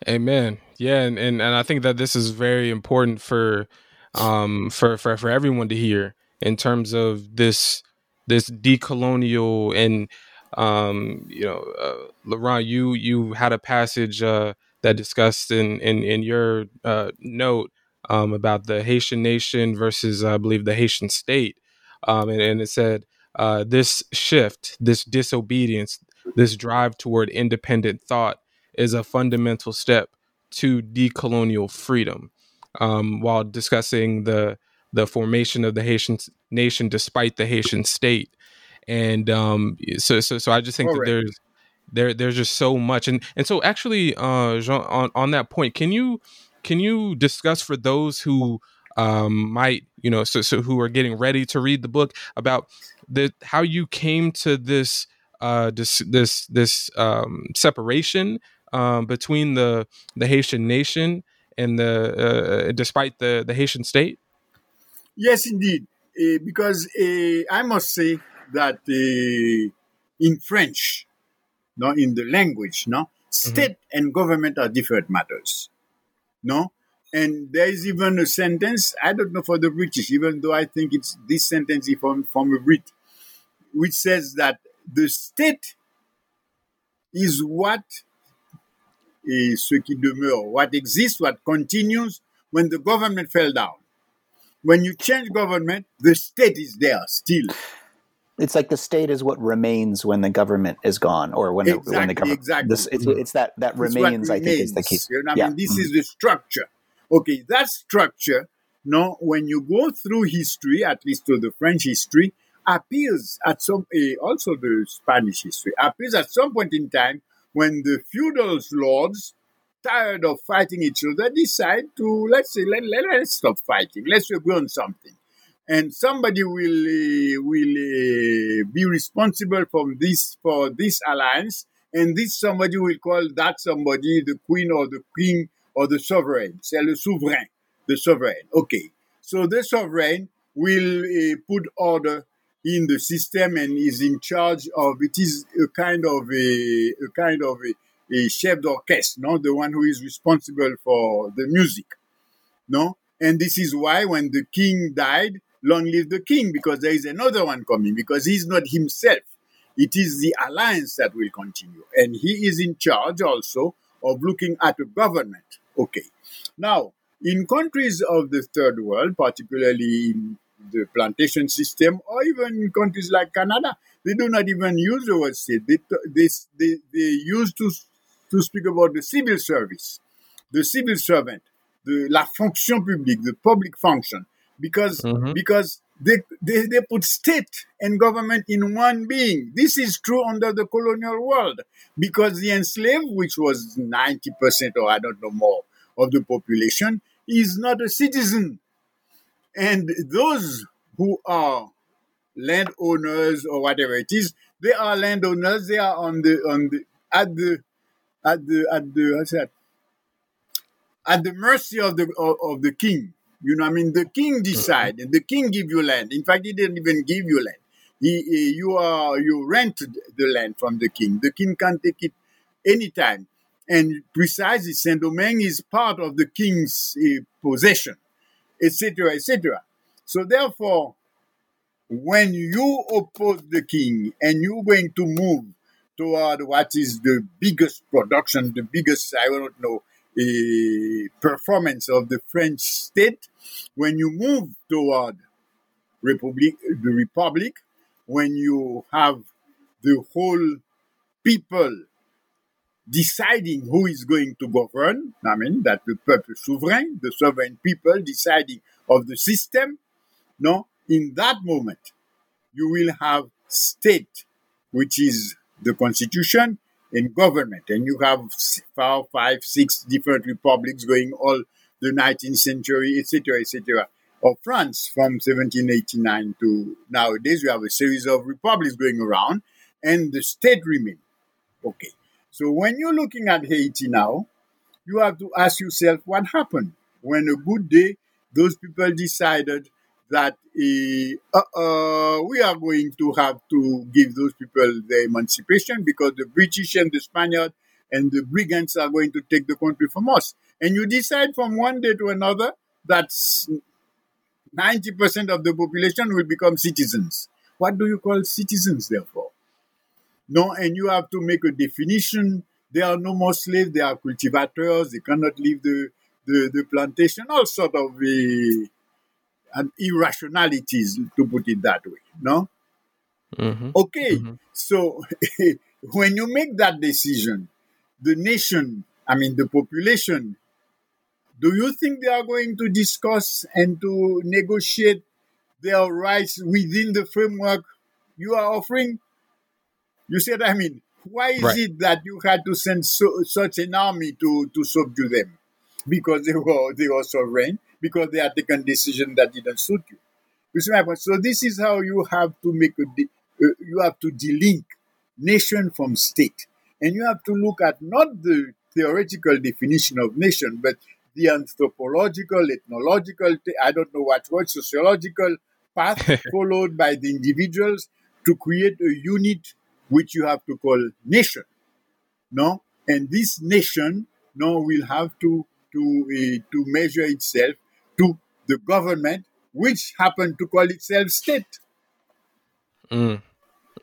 Amen. Yeah, and, and and I think that this is very important for um for, for, for everyone to hear in terms of this this decolonial and um you know uh, Laurent, you you had a passage uh, that discussed in in in your uh, note um about the Haitian nation versus uh, I believe the Haitian state, um and, and it said. Uh, this shift, this disobedience, this drive toward independent thought is a fundamental step to decolonial freedom. Um, while discussing the the formation of the Haitian nation despite the Haitian state, and um, so so so I just think All that right. there's there there's just so much, and and so actually, uh, Jean, on on that point, can you can you discuss for those who um, might you know so so who are getting ready to read the book about The, how you came to this uh, this this this um, separation um, between the the Haitian nation and the uh, despite the, the Haitian state? Yes, indeed, uh, because uh, I must say that uh, in French, no, in the language, no, state mm-hmm. and government are different matters, no. And there is even a sentence, I don't know for the British, even though I think it's this sentence is from, from a Brit, which says that the state is what eh, ce qui demeure, what exists, what continues when the government fell down. When you change government, the state is there still. It's like the state is what remains when the government is gone, or when exactly, the when the government exactly. This, it's, it's that that it's remains, remains. I think is the key. You know, yeah. I mean, this mm-hmm. is the structure. Okay, that structure. No, when you go through history, at least to the French history, appears at some, uh, also the Spanish history, appears at some point in time when the feudal lords, tired of fighting each other, decide to, let's say, let, let, let's stop fighting. Let's agree on something. And somebody will uh, will uh, be responsible for this, for this alliance, and this somebody will call that somebody the queen or the king or the sovereign. C'est le souverain, the sovereign. Okay. So the sovereign will uh, put order in the system and is in charge of, it is a kind of a, a kind of a, a chef d'orchestre, no? The one who is responsible for the music, no? And this is why when the king died, long live the king, because there is another one coming, because he's not himself. It is the alliance that will continue. And he is in charge also of looking at a government. Okay. Now, in countries of the third world, particularly in the plantation system, or even in countries like Canada, they do not even use the word state. They, they, they, they use to, to speak about the civil service, the civil servant, the la fonction publique, the public function, because mm-hmm. because they, they they put state and government in one being. This is true under the colonial world, because the enslaved, which was ninety percent or I don't know more of the population, is not a citizen, and those who are landowners or whatever it is, they are landowners. They are on the on the at the at the at the what's that? At the mercy of the of, of the king, you know, I mean, the king decide, and the king give you land. In fact, he didn't even give you land. He, he you are you rented the land from the king. The king can take it anytime. And precisely, Saint-Domingue is part of the king's uh, possession, et cetera, et cetera. So therefore, when you oppose the king and you're going to move toward what is the biggest production, the biggest, I don't know, a performance of the French state. When you move toward republic, the republic, when you have the whole people deciding who is going to govern, I mean, that the peuple souverain, the sovereign people deciding of the system, no, in that moment, you will have state, which is the constitution, and government. And you have four, five, six different republics going all the nineteenth century, et cetera, et cetera. Of France from seventeen eighty-nine to nowadays, you have a series of republics going around, and the state remain. Okay. So when you're looking at Haiti now, you have to ask yourself what happened. When a good day, those people decided that uh, uh, we are going to have to give those people their emancipation because the British and the Spaniards and the brigands are going to take the country from us. And you decide from one day to another that ninety percent of the population will become citizens. What do you call citizens, therefore? No, and you have to make a definition. There are no more slaves. They are cultivators. They cannot leave the, the, the plantation. All sort of uh, and irrationalities, to put it that way, no? Mm-hmm. Okay, mm-hmm. So when you make that decision, the nation, I mean the population, do you think they are going to discuss and to negotiate their rights within the framework you are offering? You said, I mean, why is right. it that you had to send so, such an army to, to subdue them? Because they were they were sovereign, because they had taken decisions that didn't suit you. You see my point? So this is how you have to make a de- uh, you have to delink nation from state, and you have to look at not the theoretical definition of nation, but the anthropological, ethnological, te- I don't know what word, sociological path followed by the individuals to create a unit which you have to call nation. No, and this nation, no, will have to. to uh, to measure itself to the government, which happened to call itself state. Mm.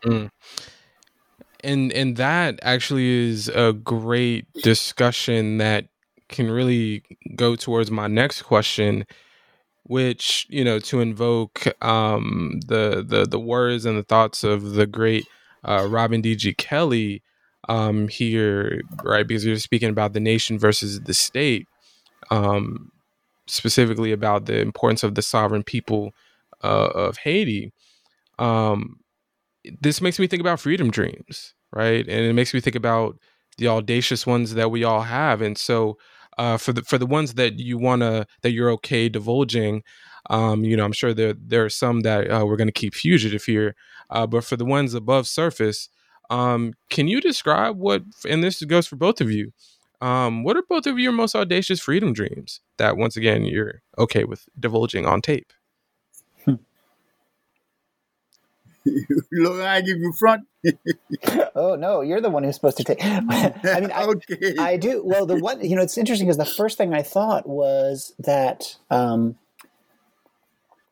Mm. And and that actually is a great discussion that can really go towards my next question, which, you know, to invoke um, the, the, the words and the thoughts of the great uh, Robin D G. Kelly um, here, right? Because you're speaking about the nation versus the state. Um, specifically about the importance of the sovereign people uh, of Haiti. Um, this makes me think about freedom dreams, right? And it makes me think about the audacious ones that we all have. And so, uh, for the for the ones that you wanna that you're okay divulging, um, you know, I'm sure there there are some that uh, we're gonna keep fugitive here. Uh, but for the ones above surface, um, can you describe what? And this goes for both of you. Um, what are both of your most audacious freedom dreams that, once again, you're okay with divulging on tape? Laura, I give you front. Oh, no, you're the one who's supposed to take. I mean, I, okay. I do. Well, the one, you know, it's interesting because the first thing I thought was that um,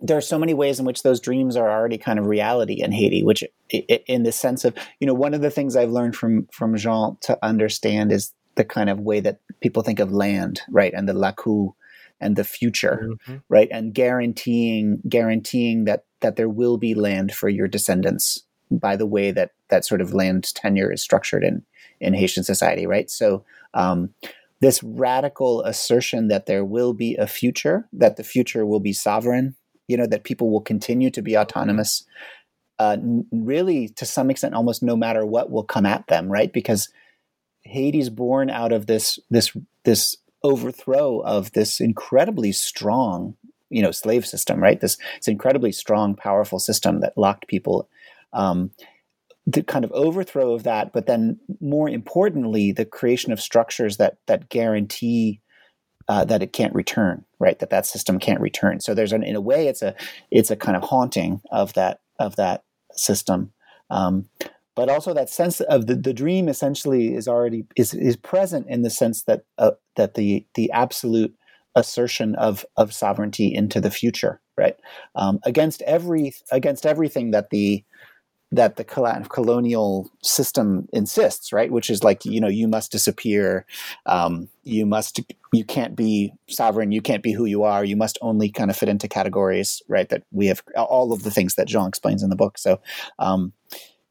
there are so many ways in which those dreams are already kind of reality in Haiti, which in the sense of, you know, one of the things I've learned from, from Jean to understand is the kind of way that people think of land, right? And the lakou and the future, mm-hmm. right? And guaranteeing, guaranteeing that, that there will be land for your descendants by the way that that sort of land tenure is structured in, in Haitian society, right? So um, this radical assertion that there will be a future, that the future will be sovereign, you know, that people will continue to be autonomous, uh, really to some extent, almost no matter what will come at them, right? Because Haiti's born out of this this this overthrow of this incredibly strong, you know, slave system, right? This it's incredibly strong, powerful system that locked people. Um, the kind of overthrow of that, but then more importantly, the creation of structures that that guarantee uh, that it can't return, right? That that system can't return. So there's an in a way it's a it's a kind of haunting of that of that system. Um, But also that sense of the, the dream essentially is already is, is present in the sense that uh, that the the absolute assertion of of sovereignty into the future, right? Um, against every against everything that the that the colonial system insists, right? Which is like, you know, you must disappear. Um, you must, you can't be sovereign. You can't be who you are. You must only kind of fit into categories, right? That we have all of the things that Jean explains in the book. So, um,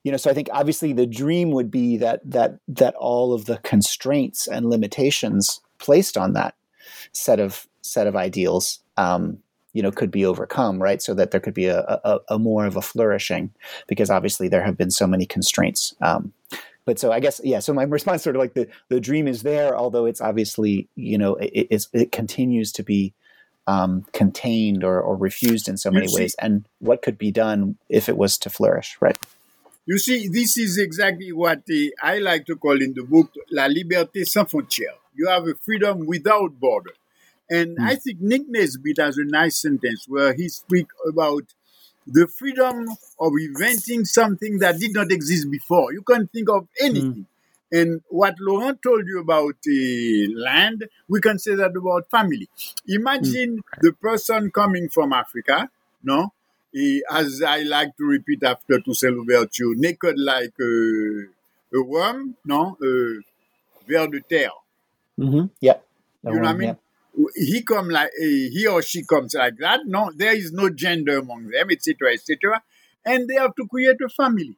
you know, so I think obviously the dream would be that, that, that all of the constraints and limitations placed on that set of, set of ideals, um, you know, could be overcome, right? So that there could be a, a, a more of a flourishing, because obviously there have been so many constraints. Um, but so I guess, yeah, so my response sort of like the, the dream is there, although it's obviously, you know, it, it's, it continues to be um, contained or, or refused in so many see, ways. And what could be done if it was to flourish, right? You see, this is exactly what the, I like to call in the book, la liberté sans frontières. You have a freedom without border. And I think Nick Nesbit has a nice sentence where he speaks about the freedom of inventing something that did not exist before. You can't think of anything. Mm. And what Laurent told you about uh, land, we can say that about family. Imagine mm. the person coming from Africa, no? He, as I like to repeat after Toussaint Louverture, naked like uh, a worm, no? Uh, vers de terre. Mm-hmm. Yeah. You worm, know what I mean? Yeah. He come like uh, he or she comes like that. No, there is no gender among them, et cetera, et cetera. And they have to create a family,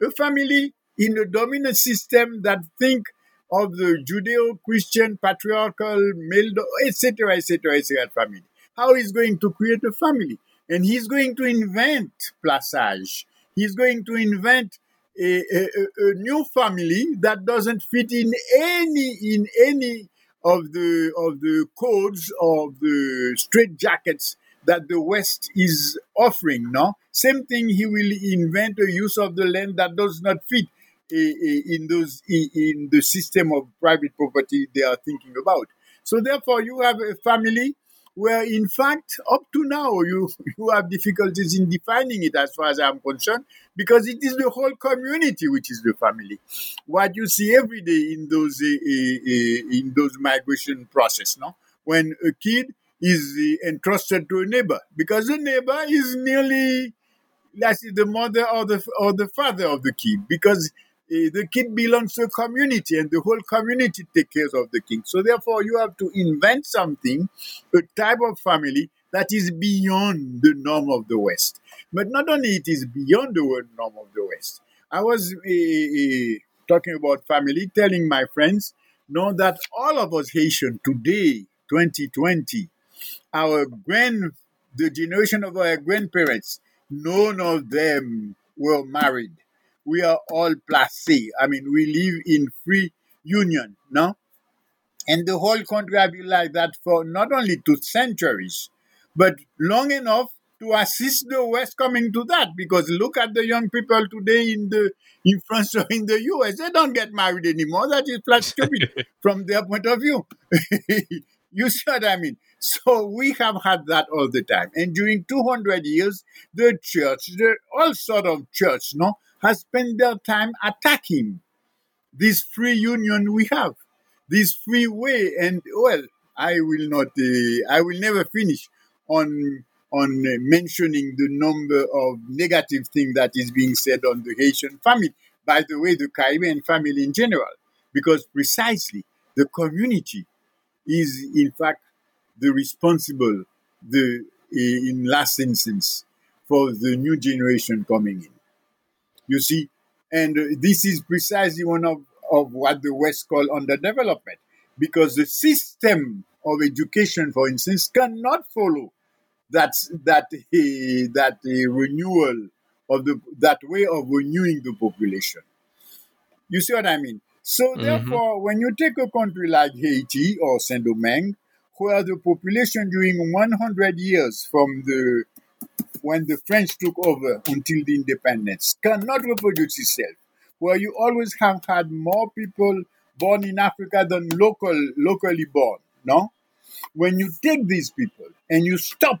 a family in a dominant system that think of the Judeo-Christian patriarchal male, et cetera, et cetera, et cetera. Family. How is going to create a family? And he's going to invent plaçage. He's going to invent a, a, a new family that doesn't fit in any in any. of the of the codes of the straitjackets that the West is offering, no? Same thing, he will invent a use of the land that does not fit uh, in those in the system of private property they are thinking about. So therefore, you have a family where, in fact, up to now, you, you have difficulties in defining it as far as I'm concerned, because it is the whole community which is the family. What you see every day in those uh, uh, in those migration process, no? When a kid is uh, entrusted to a neighbor, because the neighbor is nearly, that's the mother or the, or the father of the kid, because uh, the kid belongs to a community and the whole community takes care of the kid. So therefore, you have to invent something, a type of family that is beyond the norm of the West. But not only it is beyond the norm of the West. I was uh, uh, talking about family, telling my friends, know that all of us Haitian today, twenty twenty, our grand, the generation of our grandparents, none of them were married. We are all placé. I mean, we live in free union, no? And the whole country has been like that for not only two centuries, but long enough to assist the West coming to that, because look at the young people today in the in France or in the U S. They don't get married anymore. That is flat stupid from their point of view. You see what I mean? So we have had that all the time. And during two hundred years, the church, the all sort of church, no, has spent their time attacking this free union we have, this free way. And, well, I will not, uh, I will never finish on on mentioning the number of negative things that is being said on the Haitian family. By the way, the Caribbean family in general, because precisely the community is, in fact, the responsible, the in last instance, for the new generation coming in. You see, and this is precisely one of, of what the West call underdevelopment, because the system of education, for instance, cannot follow that that uh, that uh, renewal of the that way of renewing the population. You see what I mean? So mm-hmm. therefore, when you take a country like Haiti or Saint-Domingue, where the population during one hundred years from the when the French took over until the independence cannot reproduce itself, where you always have had more people born in Africa than local locally born. No, when you take these people and you stop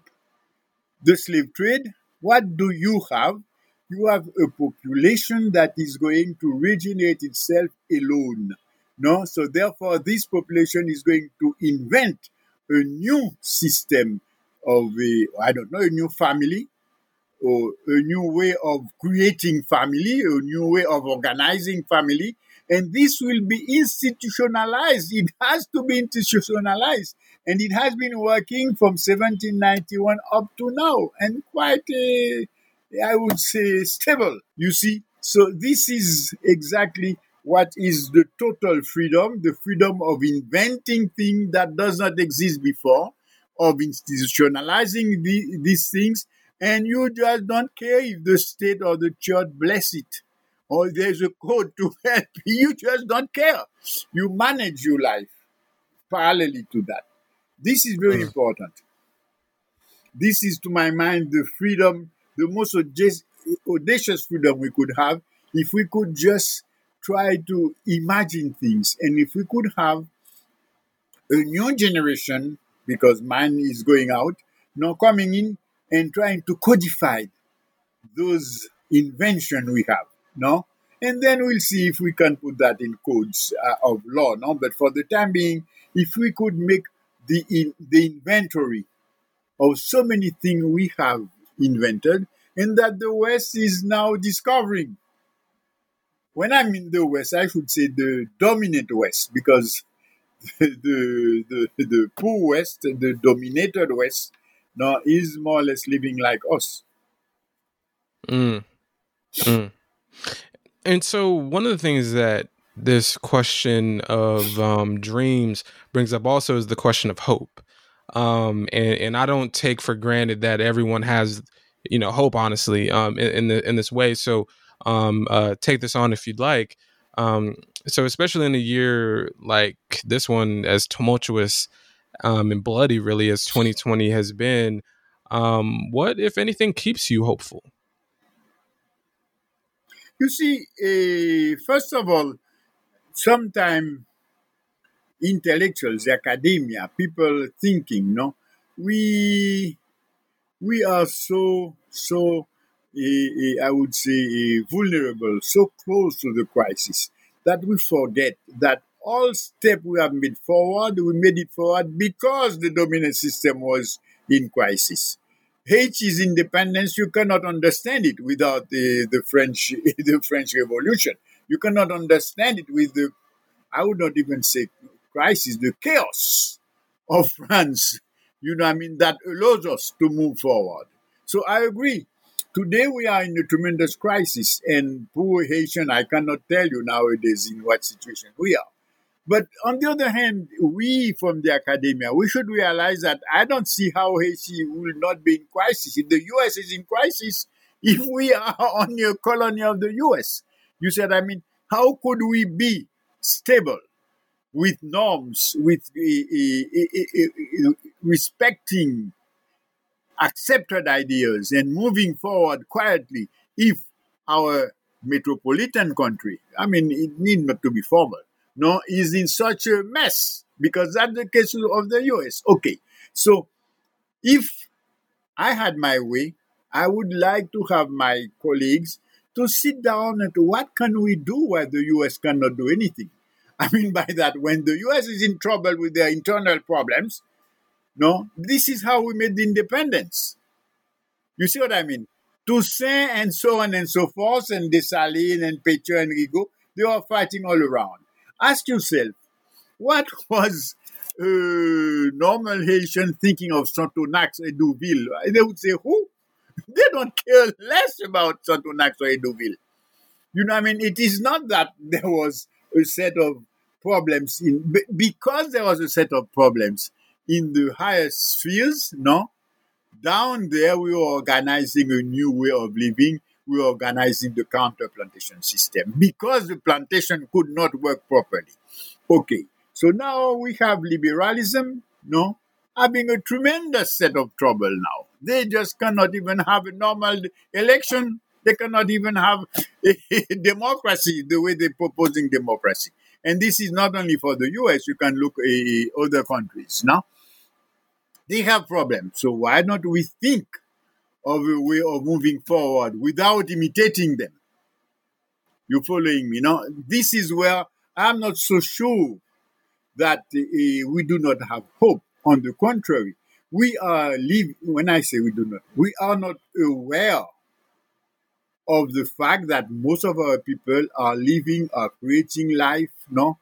the slave trade, what do you have? You have a population that is going to regenerate itself alone. No, so therefore, this population is going to invent a new system of a, I don't know, a new family, uh, a new way of creating family, a new way of organizing family. And this will be institutionalized. It has to be institutionalized. And it has been working from seventeen ninety-one up to now, and quite, a, I would say, stable, you see. So this is exactly what is the total freedom, the freedom of inventing things that does not exist before, of institutionalizing the, these things, and you just don't care if the state or the church bless it, or there's a code to help. You just don't care. You manage your life parallelly to that. This is very important. This is, to my mind, the freedom, the most audacious freedom we could have if we could just try to imagine things. And if we could have a new generation, because mine is going out, now coming in and trying to codify those inventions we have, no? And then we'll see if we can put that in codes uh, of law, no? But for the time being, if we could make The, in, the inventory of so many things we have invented and that the West is now discovering. When I mean the West, I should say the dominant West, because the the, the, the poor West, the dominated West, now is more or less living like us. Mm. Mm. And so one of the things that this question of um, dreams brings up also is the question of hope. Um, and, and I don't take for granted that everyone has, you know, hope, honestly, um, in, in the, in this way. So um, uh, take this on if you'd like. Um, so especially in a year like this one, as tumultuous um, and bloody really as twenty twenty has been, um, what, if anything, keeps you hopeful? You see, uh, first of all, sometimes intellectuals, academia, people thinking, no, we we are so so uh, I would say uh, vulnerable, so close to the crisis that we forget that all step we have made forward, we made it forward because the dominant system was in crisis. Haiti's independence, you cannot understand it without the, the French the French Revolution. You cannot understand it with the, I would not even say crisis, the chaos of France, you know what I mean, that allows us to move forward. So I agree. Today we are in a tremendous crisis, and poor Haitian, I cannot tell you nowadays in what situation we are. But on the other hand, we from the academia, we should realize that I don't see how Haiti will not be in crisis. If the U S is in crisis, if we are only a colony of the U S, you said, I mean, how could we be stable with norms, with uh, uh, uh, uh, respecting accepted ideas and moving forward quietly if our metropolitan country, I mean, it need not to be formal, no, is in such a mess, because that's the case of the U S. Okay, so if I had my way, I would like to have my colleagues to sit down and what can we do while the U S cannot do anything? I mean by that, when the U S is in trouble with their internal problems, no, this is how we made the independence. You see what I mean? Toussaint and so on and so forth, and Dessalines and Pétion and Rigaud, they were fighting all around. Ask yourself, what was uh, normal Haitian thinking of Santonax, Edouville? They would say, who? They don't care less about Santonax or Edouville. You know what I mean? It is not that there was a set of problems in, because there was a set of problems in the higher spheres, no? Down there, we were organizing a new way of living. We were organizing the counter-plantation system because the plantation could not work properly. Okay, so now we have liberalism, no? Having a tremendous set of trouble now. They just cannot even have a normal election. They cannot even have a, a democracy the way they're proposing democracy. And this is not only for the U S. You can look at other countries now. They have problems. So why not we think of a way of moving forward without imitating them? You're following me now? This is where I'm not so sure that uh, we do not have hope. On the contrary, we are live. When I say we do not, we are not aware of the fact that most of our people are living, are creating life, no,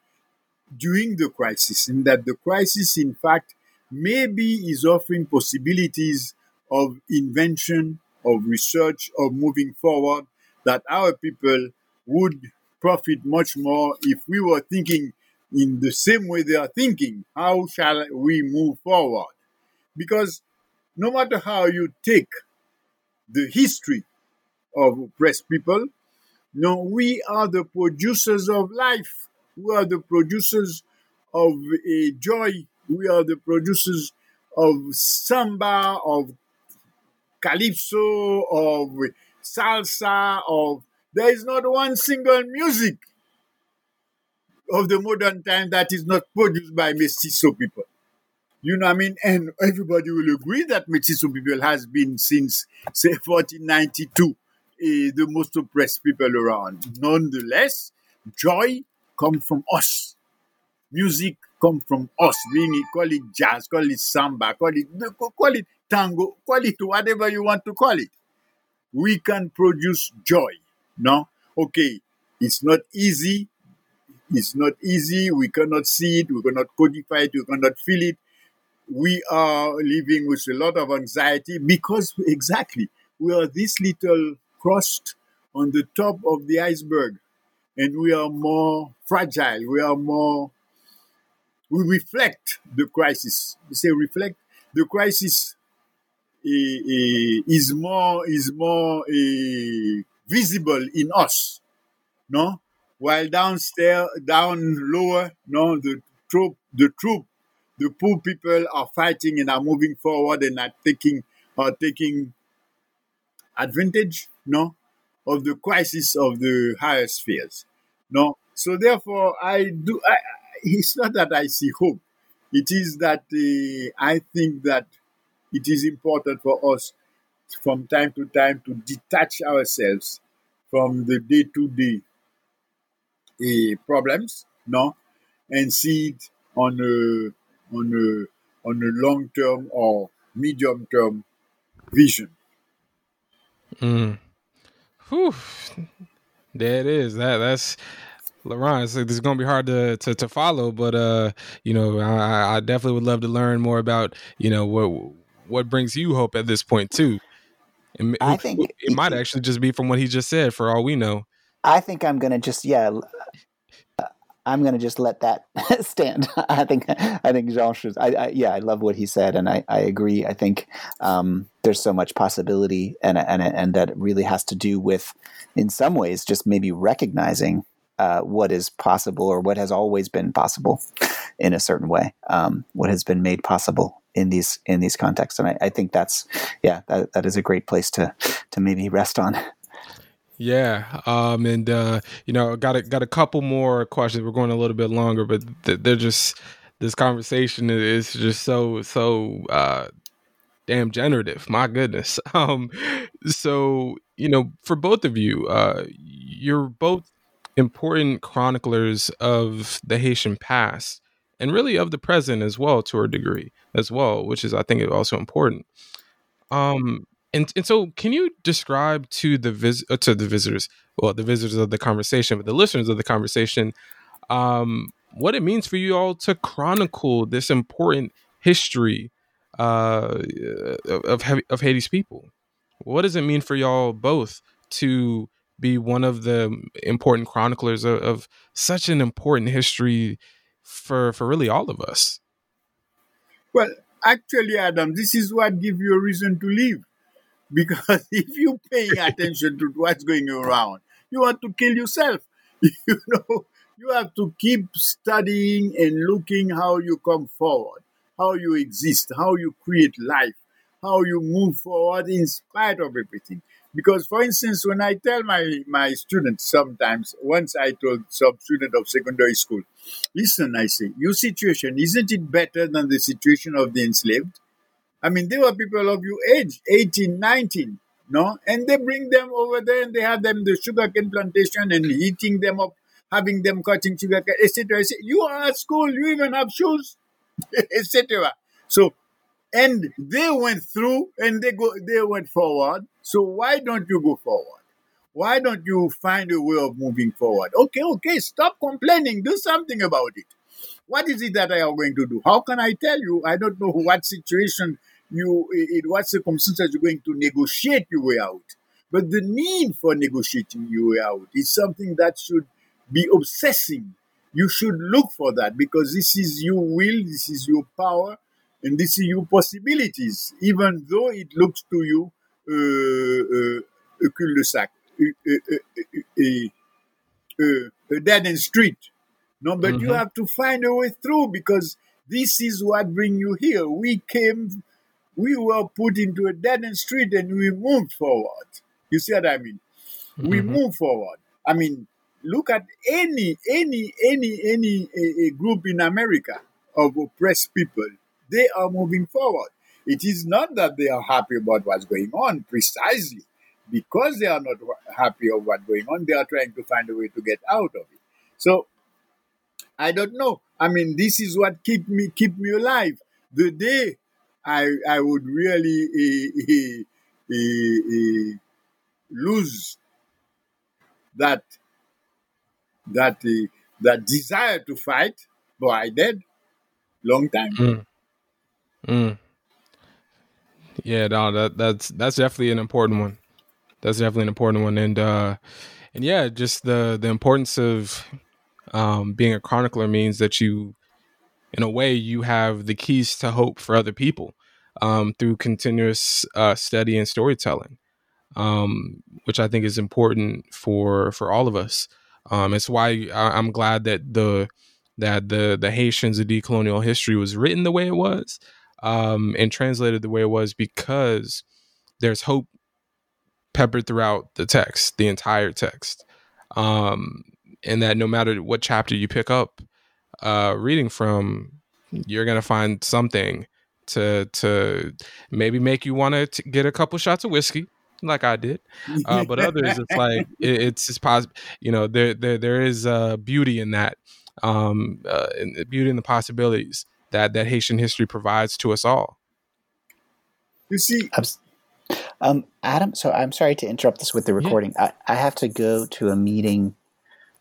during the crisis, and that the crisis, in fact, maybe is offering possibilities of invention, of research, of moving forward, that our people would profit much more if we were thinking in the same way they are thinking. How shall we move forward? Because no matter how you take the history of oppressed people, no, we are the producers of life. We are the producers of a joy. We are the producers of samba, of calypso, of salsa, of... There is not one single music of the modern time that is not produced by Mestizo people. You know what I mean? And everybody will agree that Mestizo people has been since, say, fourteen ninety-two, eh, the most oppressed people around. Nonetheless, joy comes from us. Music comes from us. We call it jazz, call it samba, call it, call it tango, call it whatever you want to call it. We can produce joy. No? Okay, it's not easy. It's not easy. We cannot see it. We cannot codify it. We cannot feel it. We are living with a lot of anxiety because, exactly, we are this little crust on the top of the iceberg, and we are more fragile. We are more... We reflect the crisis. You say reflect. The crisis is more, is more visible in us, no? While downstairs, down lower, no, the troop, the troop, the poor people are fighting and are moving forward and are taking, are taking advantage, no, of the crisis of the higher spheres, no. So therefore, I do. I, it's not that I see hope. It is that uh, I think that it is important for us, from time to time, to detach ourselves from the day-to-day uh, problems, no, and see it on a on a on a long-term or medium-term vision. Mm. Whew. There it is. That that's. Laurent, it's, it's going to be hard to, to, to follow, but, uh, you know, I, I definitely would love to learn more about, you know, what what brings you hope at this point, too. And I think it, it might actually just be from what he just said, for all we know. I think I'm going to just, yeah, I'm going to just let that stand. I think I think Jean should, I, I, yeah, I love what he said, and I, I agree. I think um, there's so much possibility, and, and, and that really has to do with, in some ways, just maybe recognizing Uh, what is possible, or what has always been possible, in a certain way. Um, what has been made possible in these in these contexts, and I, I think that's yeah, that, that is a great place to to maybe rest on. Yeah, um, and uh, you know, got a, got a couple more questions. We're going a little bit longer, but th- they're just this conversation is just so so uh, damn generative. My goodness. Um, so you know, for both of you, uh, you're both important chroniclers of the Haitian past, and really of the present as well, to a degree as well, which is, I think, also important. Um, and, and so can you describe to the vis- uh, to the visitors, well, the visitors of the conversation, but the listeners of the conversation, um, what it means for you all to chronicle this important history uh, of, of, of Haiti's people? What does it mean for y'all both to be one of the important chroniclers of, of such an important history for for really all of us? Well, actually, Adam, this is what gives you a reason to live. Because if you're paying attention to what's going around, you want to kill yourself. You know, you have to keep studying and looking how you come forward, how you exist, how you create life, how you move forward in spite of everything. Because, for instance, when I tell my, my students sometimes, once I told some student of secondary school, listen, I say, your situation, isn't it better than the situation of the enslaved? I mean, they were people of your age, eighteen, nineteen, no? And they bring them over there and they have them the sugarcane plantation and eating them up, having them cutting sugarcane, et cetera, et cetera. You are at school, you even have shoes, et cetera. So, and they went through and they go, they went forward. So why don't you go forward? Why don't you find a way of moving forward? Okay, okay, stop complaining. Do something about it. What is it that I am going to do? How can I tell you? I don't know what situation you, in what circumstances you're going to negotiate your way out. But the need for negotiating your way out is something that should be obsessing. You should look for that because this is your will, this is your power, and this is your possibilities, even though it looks to you uh, uh, a cul-de-sac, a, a, a, a dead-end street. No, but mm-hmm. you have to find a way through because this is what brings you here. We came, we were put into a dead-end street and we moved forward. You see what I mean? Mm-hmm. We move forward. I mean, look at any, any, any, any a, a group in America of oppressed people. They are moving forward. It is not that they are happy about what's going on, precisely. Because they are not happy of what's going on, they are trying to find a way to get out of it. So, I don't know. I mean, this is what keep me keep me alive. The day I I would really eh, eh, eh, lose that that eh, that desire to fight, but I did long time. Mm. Mm. Yeah, no, that that's that's definitely an important one. That's definitely an important one, and uh, and yeah, just the the importance of. Um, being a chronicler means that you, in a way, you have the keys to hope for other people um, through continuous uh, study and storytelling, um, which I think is important for for all of us. Um, it's why I, I'm glad that the that the the Haitians of decolonial history was written the way it was um, and translated the way it was, because there's hope peppered throughout the text, the entire text. Um, And that no matter what chapter you pick up uh, reading from, you're going to find something to to maybe make you want to get a couple shots of whiskey, like I did. Uh, but others, it's like, it, it's just possible. You know, there there there is uh, beauty in that, um, uh, in, beauty in the possibilities that, that Haitian history provides to us all. You see... Um, Adam, so I'm sorry to interrupt this with the recording. Yeah. I, I have to go to a meeting...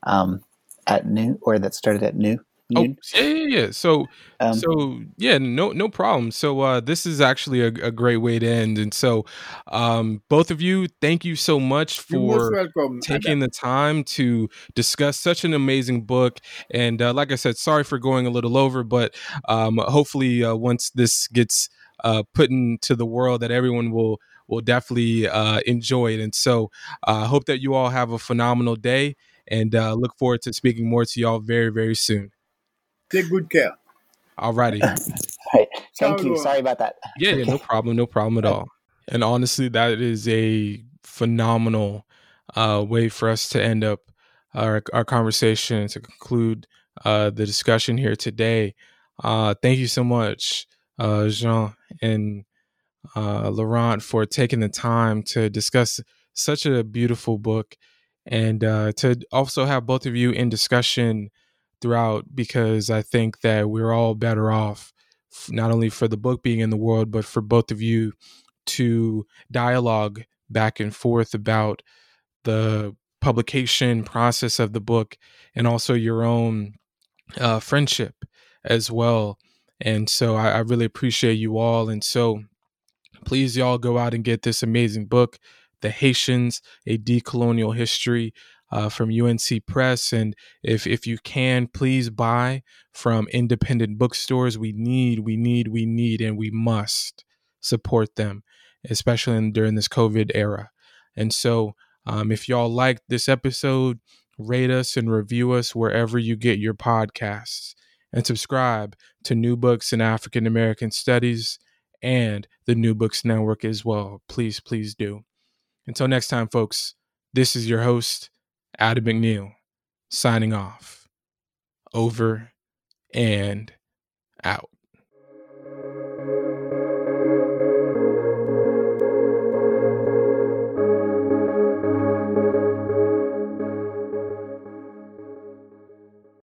Um, at noon, or that started at noon. Oh, yeah, yeah, yeah. So, um, so yeah, no, no problem. So, uh, this is actually a, a great way to end. And so, um, both of you, thank you so much for welcome, taking Adam. the time to discuss such an amazing book. And uh, like I said, sorry for going a little over, but um, hopefully, uh, once this gets uh, put into the world, that everyone will will definitely uh, enjoy it. And so, I uh, hope that you all have a phenomenal day. And uh, look forward to speaking more to y'all very, very soon. Take good care. All righty. All right. Thank you. Sorry about that. Yeah, okay. yeah, no problem. No problem at all. And honestly, that is a phenomenal uh, way for us to end up our, our conversation, to conclude uh, the discussion here today. Uh, thank you so much, uh, Jean and uh, Laurent, for taking the time to discuss such a beautiful book. And uh, to also have both of you in discussion throughout, because I think that we're all better off, not only for the book being in the world, but for both of you to dialogue back and forth about the publication process of the book and also your own uh, friendship as well. And so I, I really appreciate you all. And so please, y'all, go out and get this amazing book. The Haitians, A Decolonial History, uh, from U N C Press. And if if you can, please buy from independent bookstores. We need, we need, we need, and we must support them, especially in, during this COVID era. And so um, if y'all liked this episode, rate us and review us wherever you get your podcasts, and subscribe to New Books in African American Studies and the New Books Network as well. Please, please do. Until next time, folks, this is your host, Adam McNeil, signing off. Over and out.